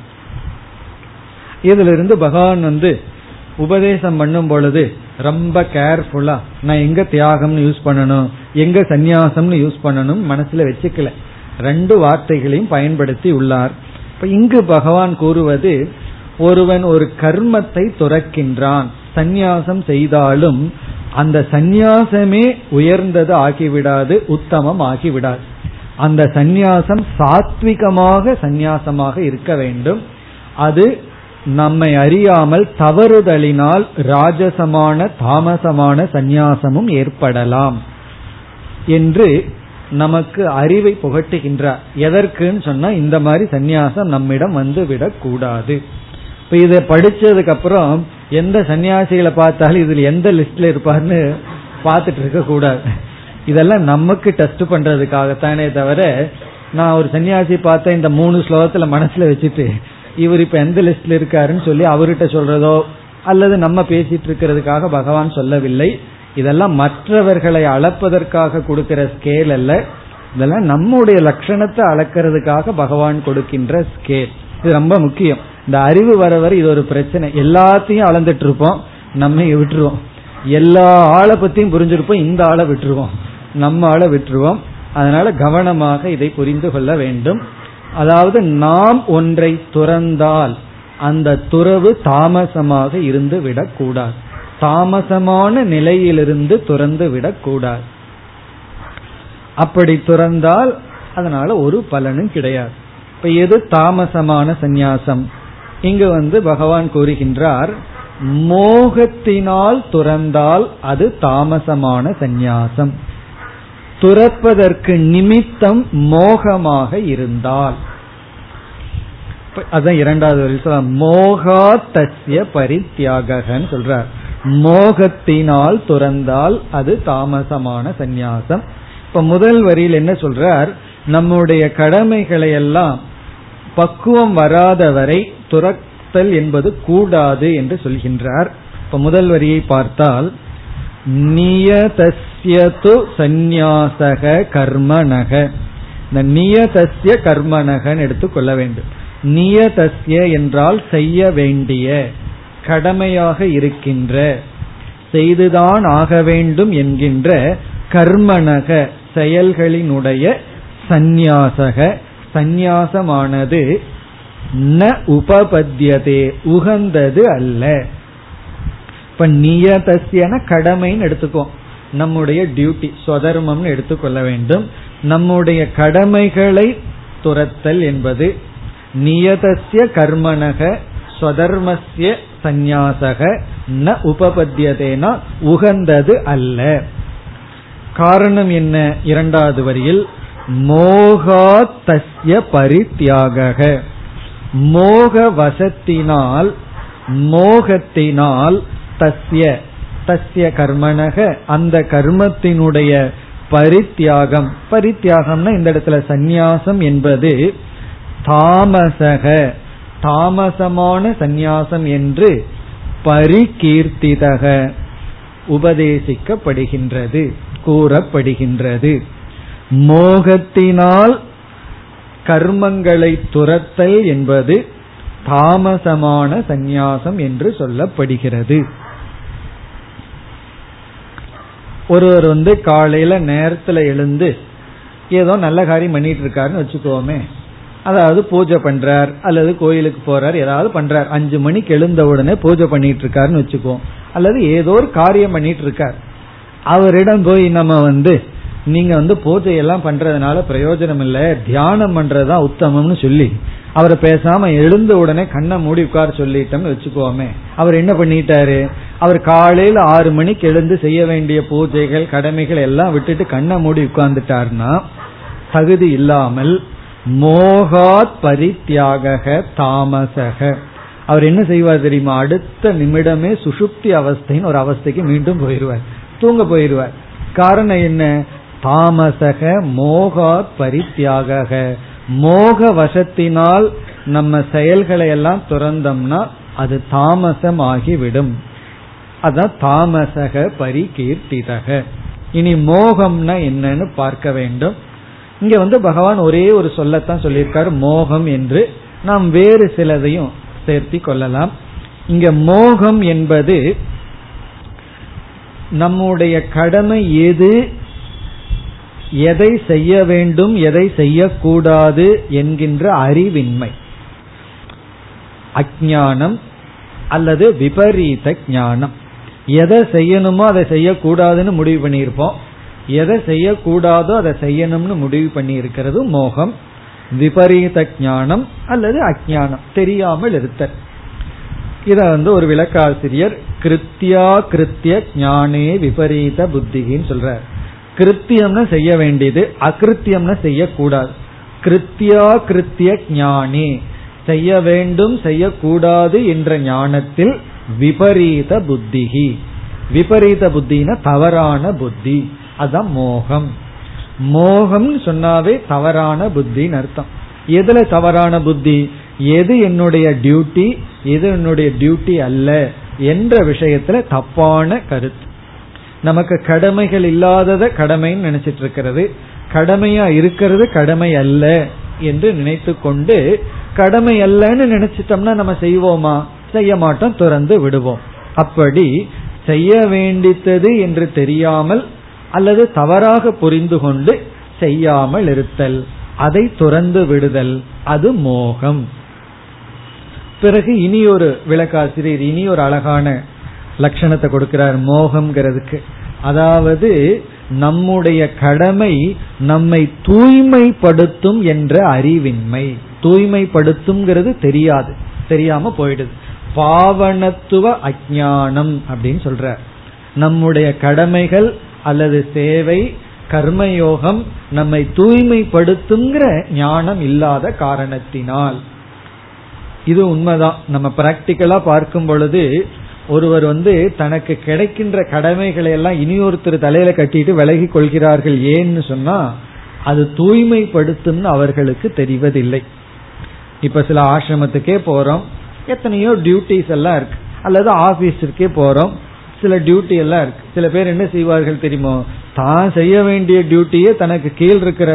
இதிலிருந்து பகவான் வந்து உபதேசம் பண்ணும் பொழுது ரொம்ப கேர்ஃபுல்லா நான் எங்க தியாகம்னு யூஸ் பண்ணணும், எங்க சந்நியாசம்னு யூஸ் பண்ணணும் மனசுல வச்சுக்கல, ரெண்டு வார்த்தைகளையும் பயன்படுத்தி உள்ளார். இப்ப இங்கு பகவான் கூறுவது, ஒருவன் ஒரு கர்மத்தை துறக்கின்றான், சந்நியாசம் செய்தாலும் அந்த சந்நியாசமே உயர்ந்தது ஆகிவிடாது, உத்தமம் ஆகிவிடாது. அந்த சந்நியாசம் சாத்விகமாக சந்நியாசமாக இருக்க வேண்டும். அது நம்மை அறியாமல் தவறுதலினால் ராஜசமான தாமசமான சந்நியாசமும் ஏற்படலாம் என்று நமக்கு அறிவை புகட்டுகின்றார். எதற்குன்னு சொன்னா, இந்த மாதிரி சந்நியாசம் நம்மிடம் வந்து விடக்கூடாது. இப்ப இதை படிச்சதுக்கு அப்புறம் எந்த சன்னியாசிகளை பார்த்தாலும் இதுல எந்த லிஸ்ட்ல இருப்பார்னு பார்த்துட்டு இருக்க கூடாது. இதெல்லாம் நமக்கு டெஸ்ட் பண்றதுக்காகத்தானே தவிர, நான் ஒரு சன்னியாசி பார்த்தேன் இந்த மூணு ஸ்லோகத்துல மனசுல வச்சுட்டு இவர் இப்ப எந்த லிஸ்ட்ல இருக்காருன்னு சொல்லி அவர்கிட்ட சொல்றதோ அல்லது நம்ம பேசிட்டு இருக்கிறதுக்காக பகவான் சொல்லவில்லை. இதெல்லாம் மற்றவர்களை அளப்பதற்காக கொடுக்கிற ஸ்கேல் அல்ல, இதெல்லாம் நம்முடைய லட்சணத்தை அளக்கிறதுக்காக பகவான் கொடுக்கின்ற ஸ்கேல். இது ரொம்ப முக்கியம். இந்த அறிவு வர வர இது ஒரு பிரச்சனை, எல்லாத்தையும் அளந்துட்டு இருப்போம், நம்ம விட்டுருவோம். எல்லா ஆளை பத்தியும் புரிஞ்சிருப்போம், இந்த ஆளை விட்டுருவோம், நம்ம ஆளை விட்டுருவோம். அதனால கவனமாக இதை புரிந்து கொள்ள வேண்டும். அதாவது நாம் ஒன்றை துறந்தால் அந்த துறவு தாமசமாக இருந்து விடக்கூடாது, தாமசமான நிலையிலிருந்து துறந்து விடக்கூடாது. அப்படி துறந்தால் அதனால ஒரு பலனும் கிடையாது. இப்ப எது தாமசமான சந்நியாசம்? இங்கு வந்து பகவான் கூறுகின்றார், மோகத்தினால் துறந்தால் அது தாமசமான சந்நியாசம். துறப்பதற்கு நிமித்தம் மோகமாக இருந்தால், அதான் இரண்டாவது மோகா தஸ்ய பரித்யாகன்னு சொல்றார். மோகத்தினால் துறந்தால் அது தாமசமான சந்நியாசம். இப்ப முதல் வரியில் என்ன சொல்றார், நம்முடைய கடமைகளை எல்லாம் பக்குவம் வராதவரை துறத்தல் என்பது கூடாது என்று சொல்கின்றார். இப்ப முதல் வரியை பார்த்தால், நியதஸ்யது சந்நியாசக கர்மணக. இந்த நியதஸ்ய கர்மணகன்னு எடுத்துக்கொள்ள வேண்டும். நியதஸ்ய என்றால் செய்ய வேண்டிய, கடமையாக இருக்கின்ற, செய்துதான் ஆக வேண்டும் என்கின்ற கர்மணக செயல்களினுடைய சந்நியாசக சந்நியாசமானது ந உபபத்யதே உகந்தது அல்ல. இப்ப நியதஸ்யன கடமைன்னு எடுத்துக்கோம், நம்முடைய டியூட்டி ஸ்வதர்மம்னு எடுத்துக்கொள்ள வேண்டும். நம்முடைய கடமைகளை துறத்தல் என்பது நியதஸ்ய கர்மணக ஸ்வதர்மஸ்ய சந்நியாசக ந உபபத்யதேனா உகந்தது அல்ல. காரணம் என்ன? இரண்டாவது வரியில் மோகா தஸ்ய பரித்யாகக, மோக வசத்தினால் மோகத்தினால் தஸ்ய தஸ்ய கர்மணக அந்த கர்மத்தினுடைய பரித்யாகம். பரித்யாகம்னா இந்த இடத்துல சந்நியாசம் என்பது தாமசக தாமசமான சந்நியாசம் என்று பரிகீர்த்திதக உபதேசிக்கப்படுகின்றது. கூறப்படுகின்றது. மோகத்தினால் கர்மங்களை துரத்தல் என்பது தாமசமான சந்நியாசம் என்று சொல்லப்படுகிறது. ஒருவர் வந்து காலையில நேரத்துல எழுந்து ஏதோ நல்ல காரியம் பண்ணிட்டு இருக்காருன்னு வச்சுக்கோமே, அதாவது பூஜை பண்றார் அல்லது கோயிலுக்கு போறார், ஏதாவது பண்றார், அஞ்சு மணிக்கு எழுந்த உடனே பூஜை பண்ணிட்டு இருக்காருன்னு வச்சுக்கோம், அல்லது ஏதோ ஒரு காரியம் பண்ணிட்டு இருக்கார். அவரிடம் போய் நம்ம வந்து நீங்க வந்து பூஜையெல்லாம் பண்றதுனால பிரயோஜனம் இல்லை, தியானம் பண்றதுதான் உத்தமம்னு சொல்லி அவரை பேசாம எழுந்த உடனே கண்ணை மூடி உட்கார சொல்லிட்டோம்னு வச்சுக்கோமே, அவர் என்ன பண்ணிட்டாரு? அவர் காலையில ஆறு மணிக்கு எழுந்து செய்ய வேண்டிய பூஜைகள் கடமைகள் எல்லாம் விட்டுட்டு கண்ணை மூடி உட்கார்ந்துட்டார்னா தகுதி இல்லாமல் மோகாத் பரித்யாக தாமசக அவர் என்ன செய்வார் தெரியுமா? அடுத்த நிமிடமே சுஷுப்தி அவஸ்தைன்னு ஒரு அவஸ்தைக்கு மீண்டும் போயிடுவார், தூங்க போயிடுவார். காரணம் என்ன? தாமசக மோகாத் பரித்யாக, மோக வசத்தினால் நம்ம செயல்களை எல்லாம் துறந்தோம்னா அது தாமசம் ஆகிவிடும். அதான் தாமசக பரிகீர்த்திதக. இனி மோகம்னா என்னன்னு பார்க்க வேண்டும். இங்க வந்து பகவான் ஒரே ஒரு சொல்லத்தான் சொல்லியிருக்காரு மோகம் என்று. நாம் வேறு சிலதையும் சேர்த்தி கொள்ளலாம். இங்க மோகம் என்பது நம்முடைய கடமை எது, எதை செய்ய வேண்டும் எதை செய்யக்கூடாது என்கின்ற அறிவின்மை, அஞ்ஞானம் அல்லது விபரீத ஞானம். எதை செய்யணுமோ அதை செய்யக்கூடாதுன்னு முடிவு பண்ணியிருப்போம், எதை செய்யக்கூடாதோ அதை செய்யணும்னு முடிவு பண்ணி இருக்கிறது மோகம், விபரீத ஞானம் அல்லது அஞ்ஞானம், தெரியாமல் இருத்தல். இத வந்து ஒரு விளக்காசிரியர் கிருத்தியா கிருத்திய ஞானே விபரீத புத்திகின்னு சொல்றார். கிருத்தியம்னா செய்ய வேண்டியது, அகிருத்தியம்னா செய்யக்கூடாது. கிருத்தியா கிருத்திய ஞானே செய்ய வேண்டும் செய்யக்கூடாது என்ற ஞானத்தில் விபரீத புத்திகி, விபரீத புத்தினா தவறான புத்தி, அதான் மோகம். மோகம் சொன்னாவே தவறான புத்தின்னு அர்த்தம். எதுல தவறான புத்தி? எது என்னுடைய டியூட்டி எது என்னுடைய டியூட்டி அல்ல என்ற விஷயத்துல தப்பான கருத்து. நமக்கு கடமைகள் இல்லாதத கடமைன்னு நினைச்சிட்டு இருக்கிறது, கடமையா இருக்கிறது கடமை அல்ல என்று நினைத்து கொண்டு, கடமை அல்லன்னு நினைச்சிட்டோம்னா நம்ம செய்வோமா? செய்ய மாட்டோம், துறந்து விடுவோம். அப்படி செய்ய வேண்டித்தது என்று தெரியாமல் அல்லது தவறாக புரிந்து கொண்டு செய்யாமல் இருத்தல், அதை துறந்து விடுதல், அது மோகம். பிறகு இனி ஒரு விளக்காசிரியர் இனி ஒரு அழகான லட்சணத்தை கொடுக்கிறார் மோகம்ங்கிறதுக்கு. அதாவது நம்முடைய கடமை நம்மை தூய்மைப்படுத்தும் என்ற அறிவின்மை. தூய்மைப்படுத்தும்ங்கிறது தெரியாது, தெரியாம போயிடுது, பாவனத்துவ அஞ்ஞானம் அப்படின்னு சொல்றார். நம்முடைய கடமைகள் அல்லது சேவை கர்மயோகம் நம்மை தூய்மைப்படுத்துங்கிற ஞானம் இல்லாத காரணத்தினால். இது உண்மைதான். நம்ம பிராக்டிக்கலா பார்க்கும் பொழுது ஒருவர் வந்து தனக்கு கிடைக்கின்ற கடமைகளை எல்லாம் இனியொருத்தர் தலையில கட்டிட்டு விலகி கொள்கிறார்கள். ஏன்னு சொன்னா அது தூய்மைப்படுத்தும்னு அவர்களுக்கு தெரிவதில்லை. இப்ப சில ஆசிரமத்துக்கே போறோம், எத்தனையோ டியூட்டிஸ் எல்லாம் இருக்கு, அல்லது ஆபீஸுக்கே போறோம், சில டியூட்டி எல்லாம் இருக்கு. சில பேர் என்ன செய்வார்கள் தெரியுமோ? தான் செய்ய வேண்டிய டியூட்டியே தனக்கு கீழ் இருக்கிற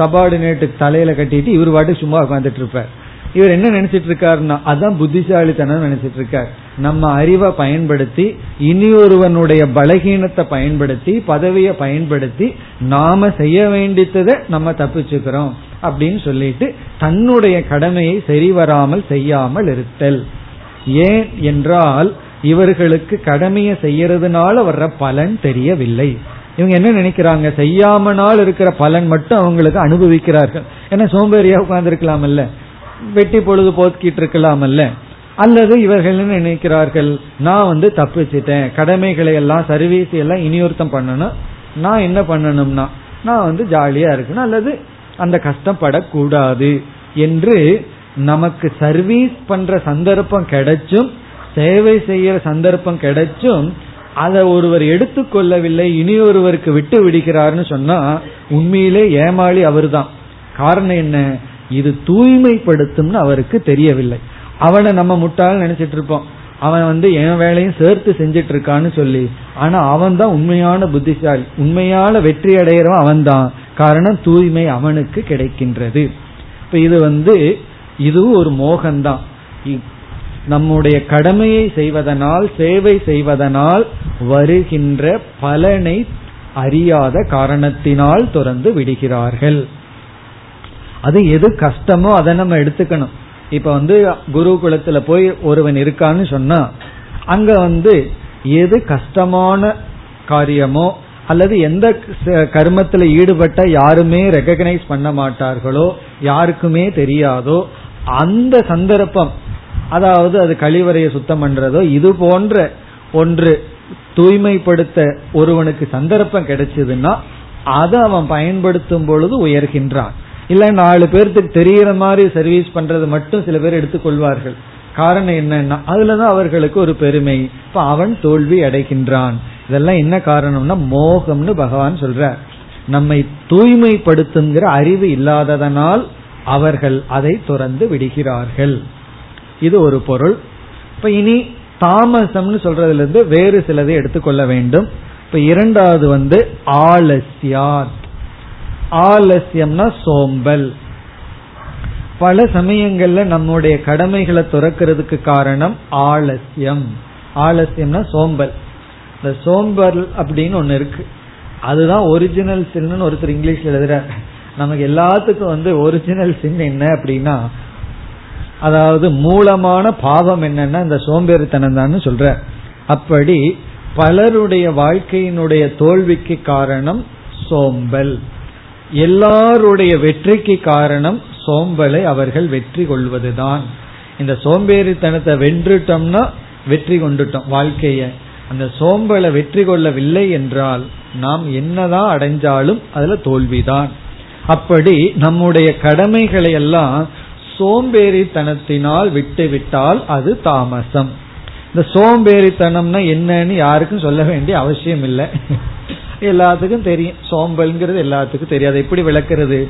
சபார்டினேட்டுக்கு தலையில கட்டிட்டு இவர் வாட்டி சும்மா உட்காந்துட்டு இருப்பார். இவர் என்ன நினைச்சிட்டு இருக்காருன்னா அதான் புத்திசாலித்தனம் நினைச்சிட்டு இருக்கார். நம்ம அறிவை பயன்படுத்தி, இனி ஒருவனுடைய பலகீனத்தை பயன்படுத்தி, பதவியை பயன்படுத்தி நாம செய்ய வேண்டியதை நம்ம தப்பிச்சுக்கிறோம் அப்படின்னு சொல்லிட்டு தன்னுடைய கடமையை சரிவராமல் செய்யாமல் இருத்தல். ஏன் என்றால் இவர்களுக்கு கடமையை செய்யறதுனால வர்ற பலன் தெரியவில்லை. இவங்க என்ன நினைக்கிறாங்க? செய்யாமனால் இருக்கிற பலன் மட்டும் அவங்களுக்கு அனுபவிக்கிறார்கள். ஏன்னா சோம்பேறியா உட்கார்ந்துருக்கலாமல்ல, வெட்டி பொழுது போக்கிட்டு இருக்கலாமல்ல, அல்லது இவர்கள் என்ன நினைக்கிறார்கள்? நான் வந்து தப்பிச்சிட்டேன், கடமைகளை எல்லாம் சர்வீஸ் எல்லாம் இனியொருத்தம் பண்ணணும், நான் என்ன பண்ணணும்னா நான் வந்து ஜாலியா இருக்கணும் அல்லது அந்த கஷ்டப்படக்கூடாது என்று. நமக்கு சர்வீஸ் பண்ற சந்தர்ப்பம் கிடைச்சும் சேவை செய்யற சந்தர்ப்பம் கிடைச்சும் அதை ஒருவர் எடுத்துக்கொள்ளவில்லை, இனியொருவருக்கு விட்டு விடுகிறார்னு சொன்னா உண்மையிலே ஏமாளி அவர்தான். காரணம் என்ன? இது தூய்மைப்படுத்தும்னு அவருக்கு தெரியவில்லை. அவனை நம்ம முட்டாளன்னு நினைச்சிட்டு இருப்போம். அவன் வந்து என் வேலையும் சேர்த்து செஞ்சிட்டு இருக்கான்னு சொல்லி. ஆனா அவன் தான் உண்மையான புத்திசாலி, உண்மையான வெற்றி அடைகிறவன் அவன் தான். காரணம் தூய்மை அவனுக்கு கிடைக்கின்றது. இப்ப இது வந்து இதுவும் ஒரு மோகம்தான். நம்முடைய கடமையை செய்வதனால், சேவை செய்வதனால் வருகின்ற பலனை அறியாத காரணத்தினால் துறந்து விடுகிறார்கள். அது எது கஷ்டமோ அதை நம்ம எடுத்துக்கணும். இப்ப வந்து குருகுலத்துல போய் ஒருவன் இருக்கான்னு சொன்னா, அங்க வந்து எது கஷ்டமான காரியமோ அல்லது எந்த கர்மத்துல ஈடுபட்ட யாருமே ரெகக்னைஸ் பண்ண மாட்டார்களோ, யாருக்குமே தெரியாதோ, அந்த சந்தர்ப்பம், அதாவது அது கழிவறையை சுத்தம் பண்றதோ இது போன்ற ஒன்று தூய்மைப்படுத்த ஒருவனுக்கு சந்தர்ப்பம் கிடைச்சதுன்னா அதை அவன் பயன்படுத்தும் பொழுது உயர்கின்றான். இல்ல நாலு பேர்த்துக்கு தெரியற மாதிரி சர்வீஸ் பண்றது மட்டும் சில பேர் எடுத்துக்கொள்வார்கள். காரணம் என்னன்னா அதுலதான் அவர்களுக்கு ஒரு பெருமை. இப்ப அவன் தோல்வி அடைகின்றான். இதெல்லாம் என்ன காரணம்னா மோகம்னு பகவான் சொல்றார். நம்மை தூய்மைப்படுத்துங்கிற அறிவு இல்லாததனால் அவர்கள் அதை துறந்து விடுகிறார்கள். இது ஒரு பொருள். இப்ப இனி தாமசம்னு சொல்றதுல இருந்து வேறு சிலதை எடுத்துக்கொள்ள வேண்டும். இப்ப இரண்டாவது வந்து ஆலஸ்யாத். ஆலஸ்யம்னா சோம்பல். பல சமயங்கள்ல நம்முடைய கடமைகளை துறக்கிறதுக்கு காரணம் ஆலஸ்யம். ஆலஸ்யம்னா சோம்பல். இந்த சோம்பல் அப்படின்னு ஒண்ணு இருக்கு, அதுதான் ஒரிஜினல் சின்னு ஒருத்தர் இங்கிலீஷ்ல எழுதுறார். நமக்கு எல்லாத்துக்கும் வந்து ஒரிஜினல் சின் என்ன அப்படின்னா, அதாவது மூலமான பாவம் என்னன்னா இந்த சோம்பேறித்தனம் தான் சொல்ற. அப்படி பலருடைய வாழ்க்கையினுடைய தோல்விக்கு காரணம் சோம்பல், எல்லாருடைய வெற்றிக்கு காரணம் சோம்பலை அவர்கள் வெற்றி கொள்வதுதான். இந்த சோம்பேறித்தனத்தை வென்றுட்டோம்னா வெற்றி கொண்டுட்டோம் வாழ்க்கைய. அந்த சோம்பலை வெற்றி கொள்ளவில்லை என்றால் நாம் என்னதான் அடைஞ்சாலும் அதுல தோல்விதான். அப்படி நம்முடைய கடமைகளை எல்லாம் சோம்பேறித்தனத்தினால் விட்டுவிட்டால் அது தாமசம். இந்த சோம்பேறித்தனம்னா என்னன்னு யாருக்கும் சொல்ல வேண்டிய அவசியம் இல்லை, எல்லாத்துக்கும் தெரியும். சோம்பல்ங்கிறது எல்லாத்துக்கும் தெரியாது, எப்படி விளக்குறது?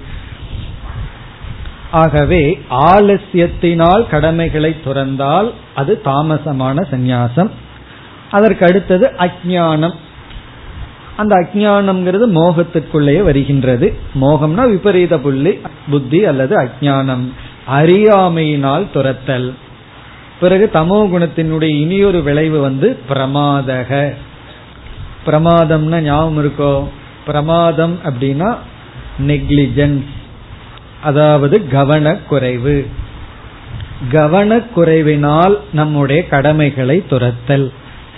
ஆகவே ஆலசியத்தினால் கடமைகளை துறந்தால் அது தாமசமான சந்நியாசம். அதற்கு அடுத்தது அஜ்ஞானம். அந்த அஜ்ஞானம்ங்கிறது மோகத்திற்குள்ளேயே வருகின்றது. மோகம்னா விபரீத புள்ளி புத்தி அல்லது அஜ்ஞானம், அறியாமையினால் துரத்தல். பிறகு தமோ குணத்தினுடைய இனியொரு விளைவு வந்து பிரமாதக. பிரமாதம்னா ஞாபகம் இருக்கோ? பிரமாதம் அப்படின்னா நெக்லிஜென்ஸ், அதாவது கவனக்குறைவு. கவனக்குறைவினால் நம்முடைய கடமைகளை துரத்தல்,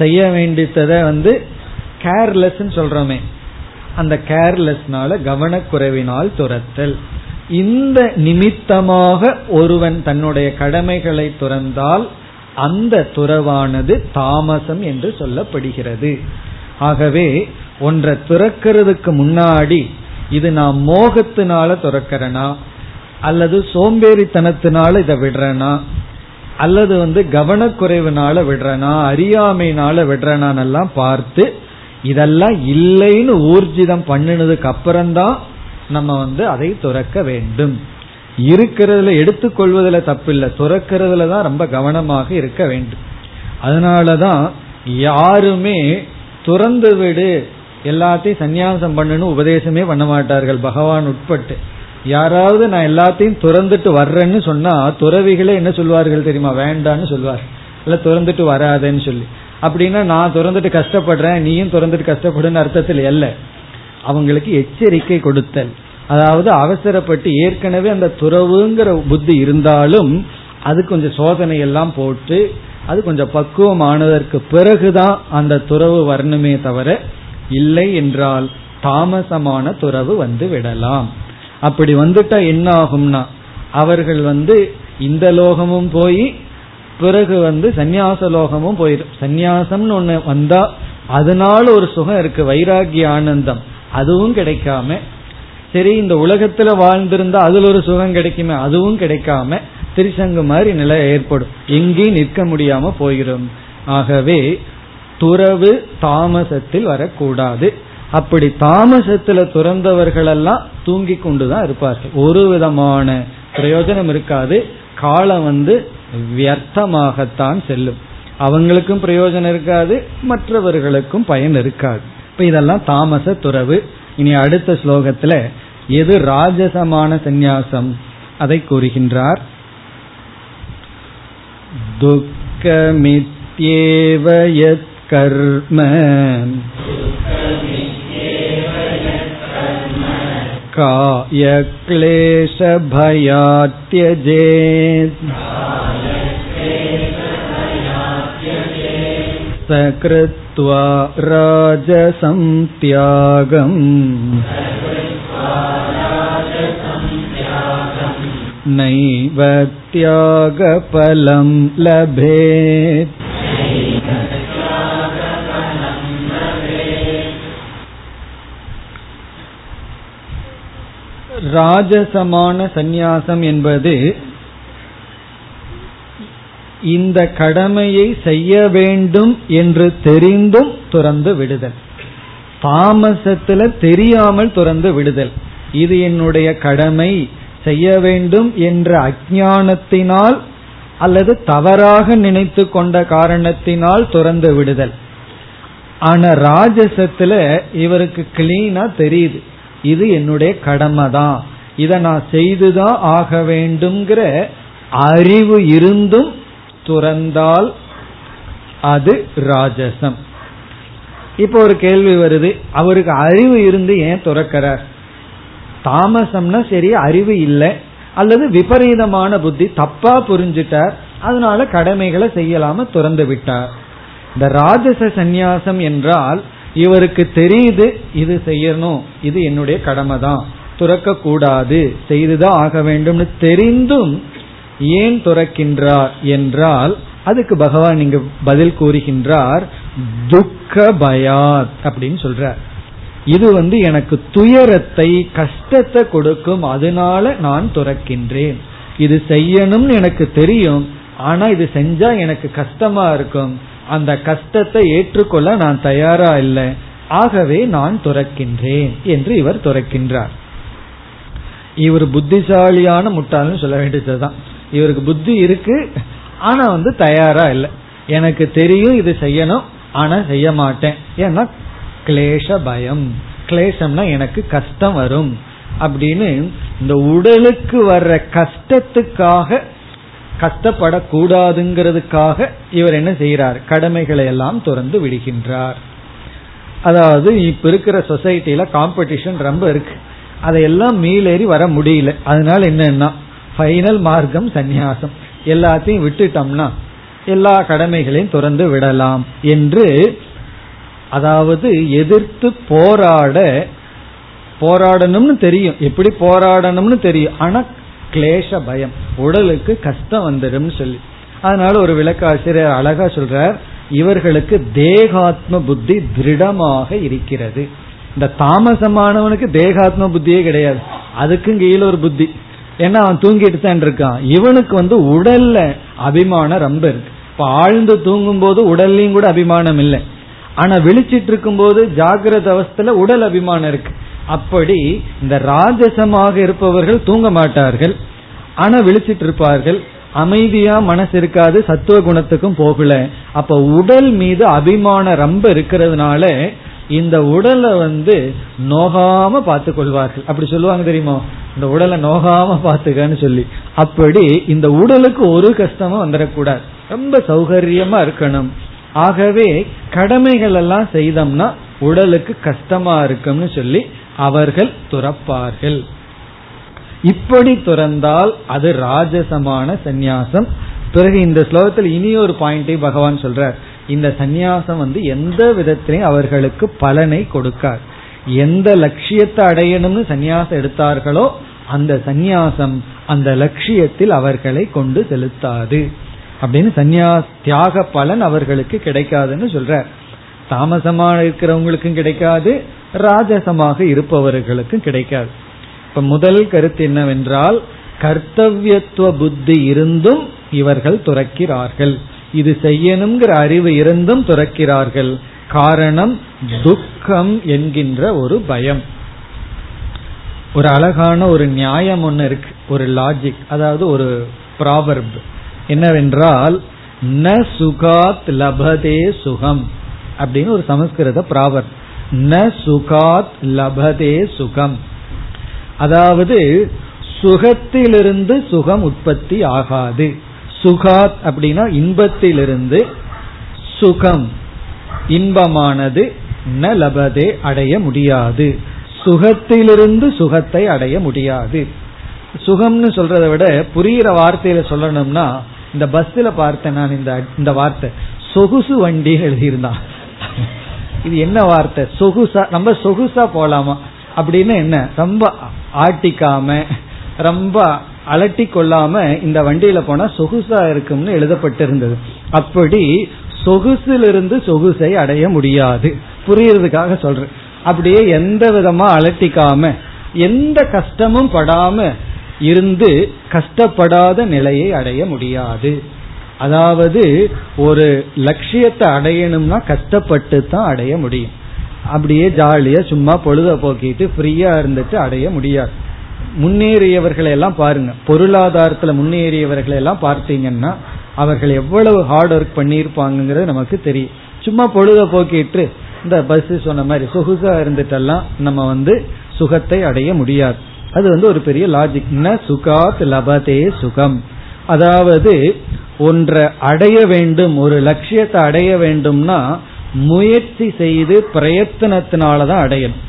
செய்ய வேண்டியதை வந்து கேர்லெஸ்ன்னு சொல்றோமே, அந்த கேர்லெஸ்னால கவனக்குறைவினால் துரத்தல். இந்த நிமித்தமாக ஒருவன் தன்னுடைய கடமைகளை துறந்தால் அந்த துறவானது தாமசம் என்று சொல்லப்படுகிறது. ஆகவே ஒன்றை துறக்கிறதுக்கு முன்னாடி இது நாம் மோகத்தினால துறக்கிறனா அல்லது சோம்பேறித்தனத்தினால இதை விடுறனா அல்லது வந்து கவனக்குறைவுனால விடுறனா அறியாமைனால விடுறனான் எல்லாம் பார்த்து இதெல்லாம் இல்லைன்னு ஊர்ஜிதம் பண்ணினதுக்கு அப்புறம்தான் நம்ம வந்து அதை துறக்க வேண்டும். இருக்கிறதுல எடுத்துக்கொள்வதில் தப்பில்லை, துறக்கிறதுல தான் ரொம்ப கவனமாக இருக்க வேண்டும். அதனாலதான் யாருமே துறந்து விடு எல்லாத்தையும் சந்நியாசம் பண்ணணும் உபதேசமே பண்ண மாட்டார்கள் பகவான் உட்பட்டு. யாராவது நான் எல்லாத்தையும் துறந்துட்டு வர்றேன்னு சொன்னா துறவிகளே என்ன சொல்வார்கள் தெரியுமா? வேண்டான்னு சொல்வார், இல்ல துறந்துட்டு வராதேன்னு சொல்லி. அப்படின்னா நான் துறந்துட்டு கஷ்டப்படுறேன் நீயும் துறந்துட்டு கஷ்டப்படுன்னு அர்த்தத்தில் அல்ல, அவங்களுக்கு எச்சரிக்கை கொடுத்தல். அதாவது அவசரப்பட்டு ஏற்கனவே அந்த துறவுங்கிற புத்தி இருந்தாலும் அது கொஞ்சம் சோதனை எல்லாம் போட்டு அது கொஞ்சம் பக்குவமானதற்கு பிறகுதான் அந்த துறவு வரணுமே தவிர இல்லை என்றால் தாமசமான துறவு வந்து விடலாம். அப்படி வந்துட்டா என்ன ஆகும்னா அவர்கள் வந்து இந்த லோகமும் போய் பிறகு வந்து சந்நியாச லோகமும் போயிடும். சந்நியாசம்னு ஒண்ணு வந்தா அதனால ஒரு சுகம் இருக்கு, வைராகிய ஆனந்தம், அதுவும் கிடைக்காம. சரி, இந்த உலகத்துல வாழ்ந்திருந்தா அதுல ஒரு சுகம் கிடைக்குமே, அதுவும் கிடைக்காம திருசங்கு மாதிரி நிலை ஏற்படும், எங்கேயும் நிற்க முடியாம போயிடும். ஆகவே துறவு தாமசத்தில் வரக்கூடாது. அப்படி தாமசத்துல துறந்தவர்கள் எல்லாம் தூங்கி கொண்டுதான் இருப்பார்கள், ஒரு விதமான பிரயோஜனம் இருக்காது, காலம் வந்து வியர்த்தமாகத்தான் செல்லும். அவங்களுக்கும் பிரயோஜனம் இருக்காது, மற்றவர்களுக்கும் பயன் இருக்காது. இப்ப இதெல்லாம் தாமச துறவு. இனி அடுத்த ஸ்லோகத்துல எது ராஜசமான சந்நியாசம் அதை கூறுகின்றார். துக்கமித்யேவ யத் கர்ம காய க்லேஷ பயாத்யஜேத் சக்ருத்வா ராஜசம் தியாகம் நைவ தியாக பலம் லபேத். ராஜசமான சந்நியாசம் என்பது இந்த கடமையை செய்ய வேண்டும் என்று தெரிந்தும் துறந்து விடுதல், தாமசத்துல தெரியாமல் துறந்து விடுதல். இது என்னுடைய கடமை, செய்ய வேண்டும் என்ற அஞ்ஞானத்தினால் அல்லது தவறாக நினைத்து கொண்ட காரணத்தினால் துறந்து விடுதல். ஆனா ராஜசத்துல இவருக்கு கிளீனா தெரியுது, இது என்னுடைய கடமை தான், இதை நான் செய்துதான் ஆக வேண்டும்ங்கிற அறிவு இருந்தும் துறந்தால் அது ராஜசம். இப்போ ஒரு கேள்வி வருது, அவருக்கு அறிவு இருந்து ஏன் துறக்கிறார்? தாமசம்னா சரி அறிவு இல்லை, அல்லது விபரீதமான புத்தி, தப்பா புரிஞ்சிட்டார், அதனால கடமைகளை செய்யலாம துறந்து விட்டார். இந்த ராஜச சந்நியாசம் என்றால் இவருக்கு தெரியுது, இது செய்யணும், இது என்னுடைய கடமை தான், துறக்க கூடாது, செய்துதான் ஆக வேண்டும்னு தெரிந்தும் ஏன் துறக்கின்றார் என்றால் அதுக்கு பகவான் இங்கு பதில் கூறுகின்றார். துக்க பயாத் அப்படின்னு சொல்றார். இது வந்து எனக்கு துயரத்தை கஷ்டத்தை கொடுக்கும், அதனால நான் துறக்கின்றேன். இது செய்யணும்னு எனக்கு தெரியும், ஆனா இது செஞ்சா எனக்கு கஷ்டமா இருக்கும், அந்த கஷ்டத்தை ஏற்றுக்கொள்ள நான் தயாரா இல்லை, ஆகவே நான் துறக்கின்றேன் என்று இவர் துறக்கின்றார். இவர் புத்திசாலியான முட்டாள்னு சொல்ல வேண்டியதுதான். இவருக்கு புத்தி இருக்கு, ஆனா வந்து தயாரா இல்லை. எனக்கு தெரியும் இது செய்யணும், ஆனா செய்ய மாட்டேன், ஏன்னா கிளேஷ பயம். கிளேசம்னா எனக்கு கஷ்டம் வரும் அப்படின்னு, இந்த உடலுக்கு வர்ற கஷ்டத்துக்காக கஷ்டப்படக்கூடாதுங்கிறதுக்காக இவர் என்ன செய்யறார், கடமைகளை எல்லாம் துறந்து விடுகின்றார். அதாவது இப்ப இருக்கிற சொசைட்டில காம்படிஷன் ரொம்ப இருக்கு, அதையெல்லாம் மீளேறி வர முடியல, அதனால என்னன்னா ஃபைனல் மார்க்கம் சந்நியாசம், எல்லாத்தையும் விட்டுட்டோம்னா எல்லா கடமைகளையும் துறந்து விடலாம் என்று, அதாவது எதிர்த்து போராட போராடணும்னு தெரியும், எப்படி போராடணும்னு தெரியும், ஆனா கிளேஷ பயம், உடலுக்கு கஷ்டம் வந்துடும் சொல்லி. அதனால ஒரு விளக்காசிரியர் அழகா சொல்றார், இவர்களுக்கு தேகாத்ம புத்தி திருடமாக இருக்கிறது. இந்த தாமசமானவனுக்கு தேகாத்ம புத்தியே கிடையாது, அதுக்கும் கீழே ஒரு புத்தி, ஏன்னா அவன் தூங்கிட்டு தான் இருக்கான். இவனுக்கு வந்து உடல்ல அபிமானம் ரொம்ப இருக்கு. இப்ப ஆழ்ந்து தூங்கும் போது உடல்லையும் கூட அபிமானம் இல்லை, ஆனா விழிச்சிட்டு இருக்கும் போது ஜாகிரத அவஸ்தையில உடல் அபிமானம் இருக்கு. அப்படி இந்த ராஜசமாக இருப்பவர்கள் தூங்க மாட்டார்கள், ஆனா விழிச்சிட்டு இருப்பார்கள், அமைதியா மனசு இருக்காது, சத்துவ குணத்துக்கும் போகல. அப்ப உடல் மீது அபிமானம் ரொம்ப இருக்கிறதுனால இந்த உடலை வந்து நோகாம பார்த்து கொள்வார்கள். அப்படி சொல்லுவாங்க தெரியுமா, இந்த உடலை நோகாம பார்த்துக்கன்னு சொல்லி. அப்படி இந்த உடலுக்கு ஒரு கஷ்டமும் வந்துடக்கூடாது, ரொம்ப சௌகரியமா இருக்கணும். ஆகவே கடமைகள் எல்லாம் செய்தோம்னா உடலுக்கு கஷ்டமா இருக்கும்னு சொல்லி அவர்கள் துறப்பார்கள். இப்படி துறந்தால் அது ராஜசமான சந்நியாசம். பிறகு இந்த ஸ்லோகத்தில் இனி ஒரு பாயிண்டை பகவான் சொல்றார், இந்த சந்நியாசம் வந்து எந்த விதத்திலையும் அவர்களுக்கு பலனை கொடுக்கார். எந்த லட்சியத்தை அடையணும்னு சந்நியாசம் எடுத்தார்களோ அந்த சந்நியாசம் அந்த லட்சியத்தில் அவர்களை கொண்டு செலுத்தாது அப்படின்னு, சந்நியாச தியாக பலன் அவர்களுக்கு கிடைக்காதுன்னு சொல்றார். தாமசமாக இருக்கிறவங்களுக்கும் கிடைக்காது, ராஜசமாக இருப்பவர்களுக்கும் கிடைக்காது. இப்ப முதல் கருத்து என்னவென்றால், கர்த்தவ்யத்துவ புத்தி இருந்தும் இவர்கள் துறக்கிறார்கள், இது செய்யணுங்கிற அறிவு இருந்தும் துறக்கிறார்கள். காரணம் துக்கம் என்கின்ற ஒரு பயம். ஒரு அழகான ஒரு நியாயம் ஒன்று இருக்கு, ஒரு லாஜிக், அதாவது ஒரு ப்ராவர்ப் என்னவென்றால், ந சுகாத் லபதே சுகம் அப்படின்னு ஒரு சமஸ்கிருத பிராவர். ந சுகாத் லபதே சுகம், அதாவது சுகத்திலிருந்து சுகம் உற்பத்தி ஆகாது. சுகாத் அப்படின்னா இன்பத்திலிருந்து, சுகம் இன்பமானது, ந லபதே அடைய முடியாது, சுகத்திலிருந்து சுகத்தை அடைய முடியாது. சுகம்னு சொல்றதை விட புரிகிற வார்த்தையில சொல்லணும்னா, இந்த பஸ்ல பார்த்தேன் நான் இந்த இந்த வார்த்தை சொகுசு வண்டி எழுதியிருந்தான். இது என்ன வார்த்தை? சொகுசா. நம்ம சொகுசா போலாமா அப்படின்னு என்ன, ரொம்ப ஆட்டிக்காம ரொம்ப அலட்டி கொள்ளாம இந்த வண்டியில போனா சொகுசா இருக்கும்னு எழுதப்பட்டிருந்தது. அப்படி சொகுசிலிருந்து சொகுசை அடைய முடியாது, புரியறதுக்காக சொல்றேன். அப்படியே எந்த விதமா அலட்டிக்காம எந்த கஷ்டமும் படாம இருந்து கஷ்டப்படாத நிலையை அடைய முடியாது. அதாவது ஒரு லட்சியத்தை அடையணும்னா கஷ்டப்பட்டு தான் அடைய முடியும். அப்படியே ஜாலியா சும்மா பொழுத போக்கிட்டு ஃப்ரீயா இருந்துட்டு அடைய முடியாது. முன்னேறியவர்களை எல்லாம் பாருங்க, பொருளாதாரத்துல முன்னேறியவர்களை எல்லாம் பார்த்தீங்கன்னா அவர்கள் எவ்வளவு ஹார்ட் ஒர்க் பண்ணியிருப்பாங்கிறது நமக்கு தெரியும். சும்மா பொழுத போக்கிட்டு இந்த பஸ் சொன்ன மாதிரி சொகுசா இருந்துட்டெல்லாம் நம்ம வந்து சுகத்தை அடைய முடியாது. அது வந்து ஒரு பெரிய லாஜிக். ந சுகாத் லபதே சுகம், அதாவது ஒன்றை அடைய வேண்டும், ஒரு லட்சியத்தை அடைய வேண்டும்னா முயற்சி செய்து பிரயத்தனத்தினாலதான் அடையணும்.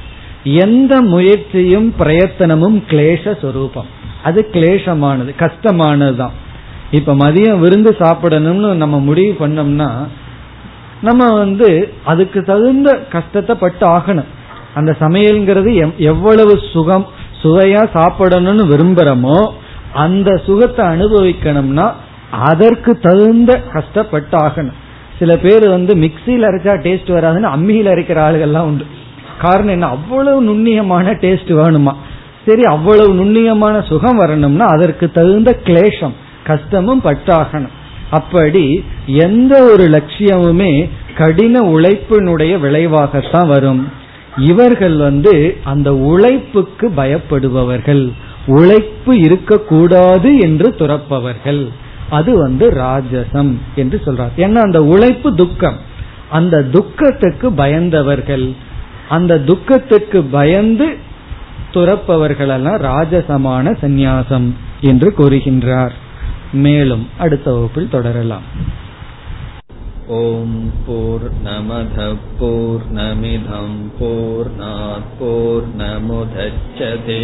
எந்த முயற்சியும் பிரயத்தனமும் கிளேஷ சொரூபம், அது கிளேஷமானது, கஷ்டமானதுதான். இப்ப மதியம் விருந்து சாப்பிடணும்னு நம்ம முடிவு பண்ணோம்னா நம்ம வந்து அதுக்கு தகுந்த கஷ்டத்தை பட்டு ஆகணும். அந்த சமையல்ங்கிறது எவ்வளவு சுகம் சுவையா சாப்பிடணும்னு விரும்புறோமோ அந்த சுகத்தை அனுபவிக்கணும்னா அதற்கு தகுந்த கஷ்டப்பட்டு ஆகணும். சில பேர் வந்து மிக்சியில் அரைச்சா டேஸ்ட் வராதுன்னு அம்மியில் அரைக்கிற ஆளுகள்லாம் உண்டு. காரணம் என்ன? அவ்வளவு நுண்ணியமான டேஸ்ட் வேணுமா? சரி, அவ்வளவு நுண்ணியமான சுகம் வரணும்னா அதற்கு தகுந்த கிளேஷம் கஷ்டமும் பட்டாகணும். அப்படி எந்த ஒரு லட்சியமுமே கடின உழைப்பினுடைய விளைவாகத்தான் வரும். இவர்கள் வந்து அந்த உழைப்புக்கு பயப்படுபவர்கள், உழைப்பு இருக்கக்கூடாது என்று துறப்பவர்கள். அது வந்து ராஜசம் என்று சொல்றார். ஏன்னா அந்த உழைப்பு துக்கம், அந்த துக்கத்துக்கு பயந்தவர்கள், அந்த துக்கத்துக்கு பயந்து துறப்பவர்கள் எல்லாம் ராஜசமான சந்நியாசம் என்று கூறுகின்றார். மேலும் அடுத்த வகுப்பில் தொடரலாம். ஓம் பூர்ணமத பூர்ணமிதம் பூர்ணாத் பூர்ணமுதச்யதே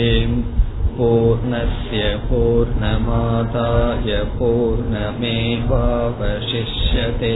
பூர்ணஸ்ய பூர்ணமாதாய பூர்ணமேவாவசிஷ்யதே.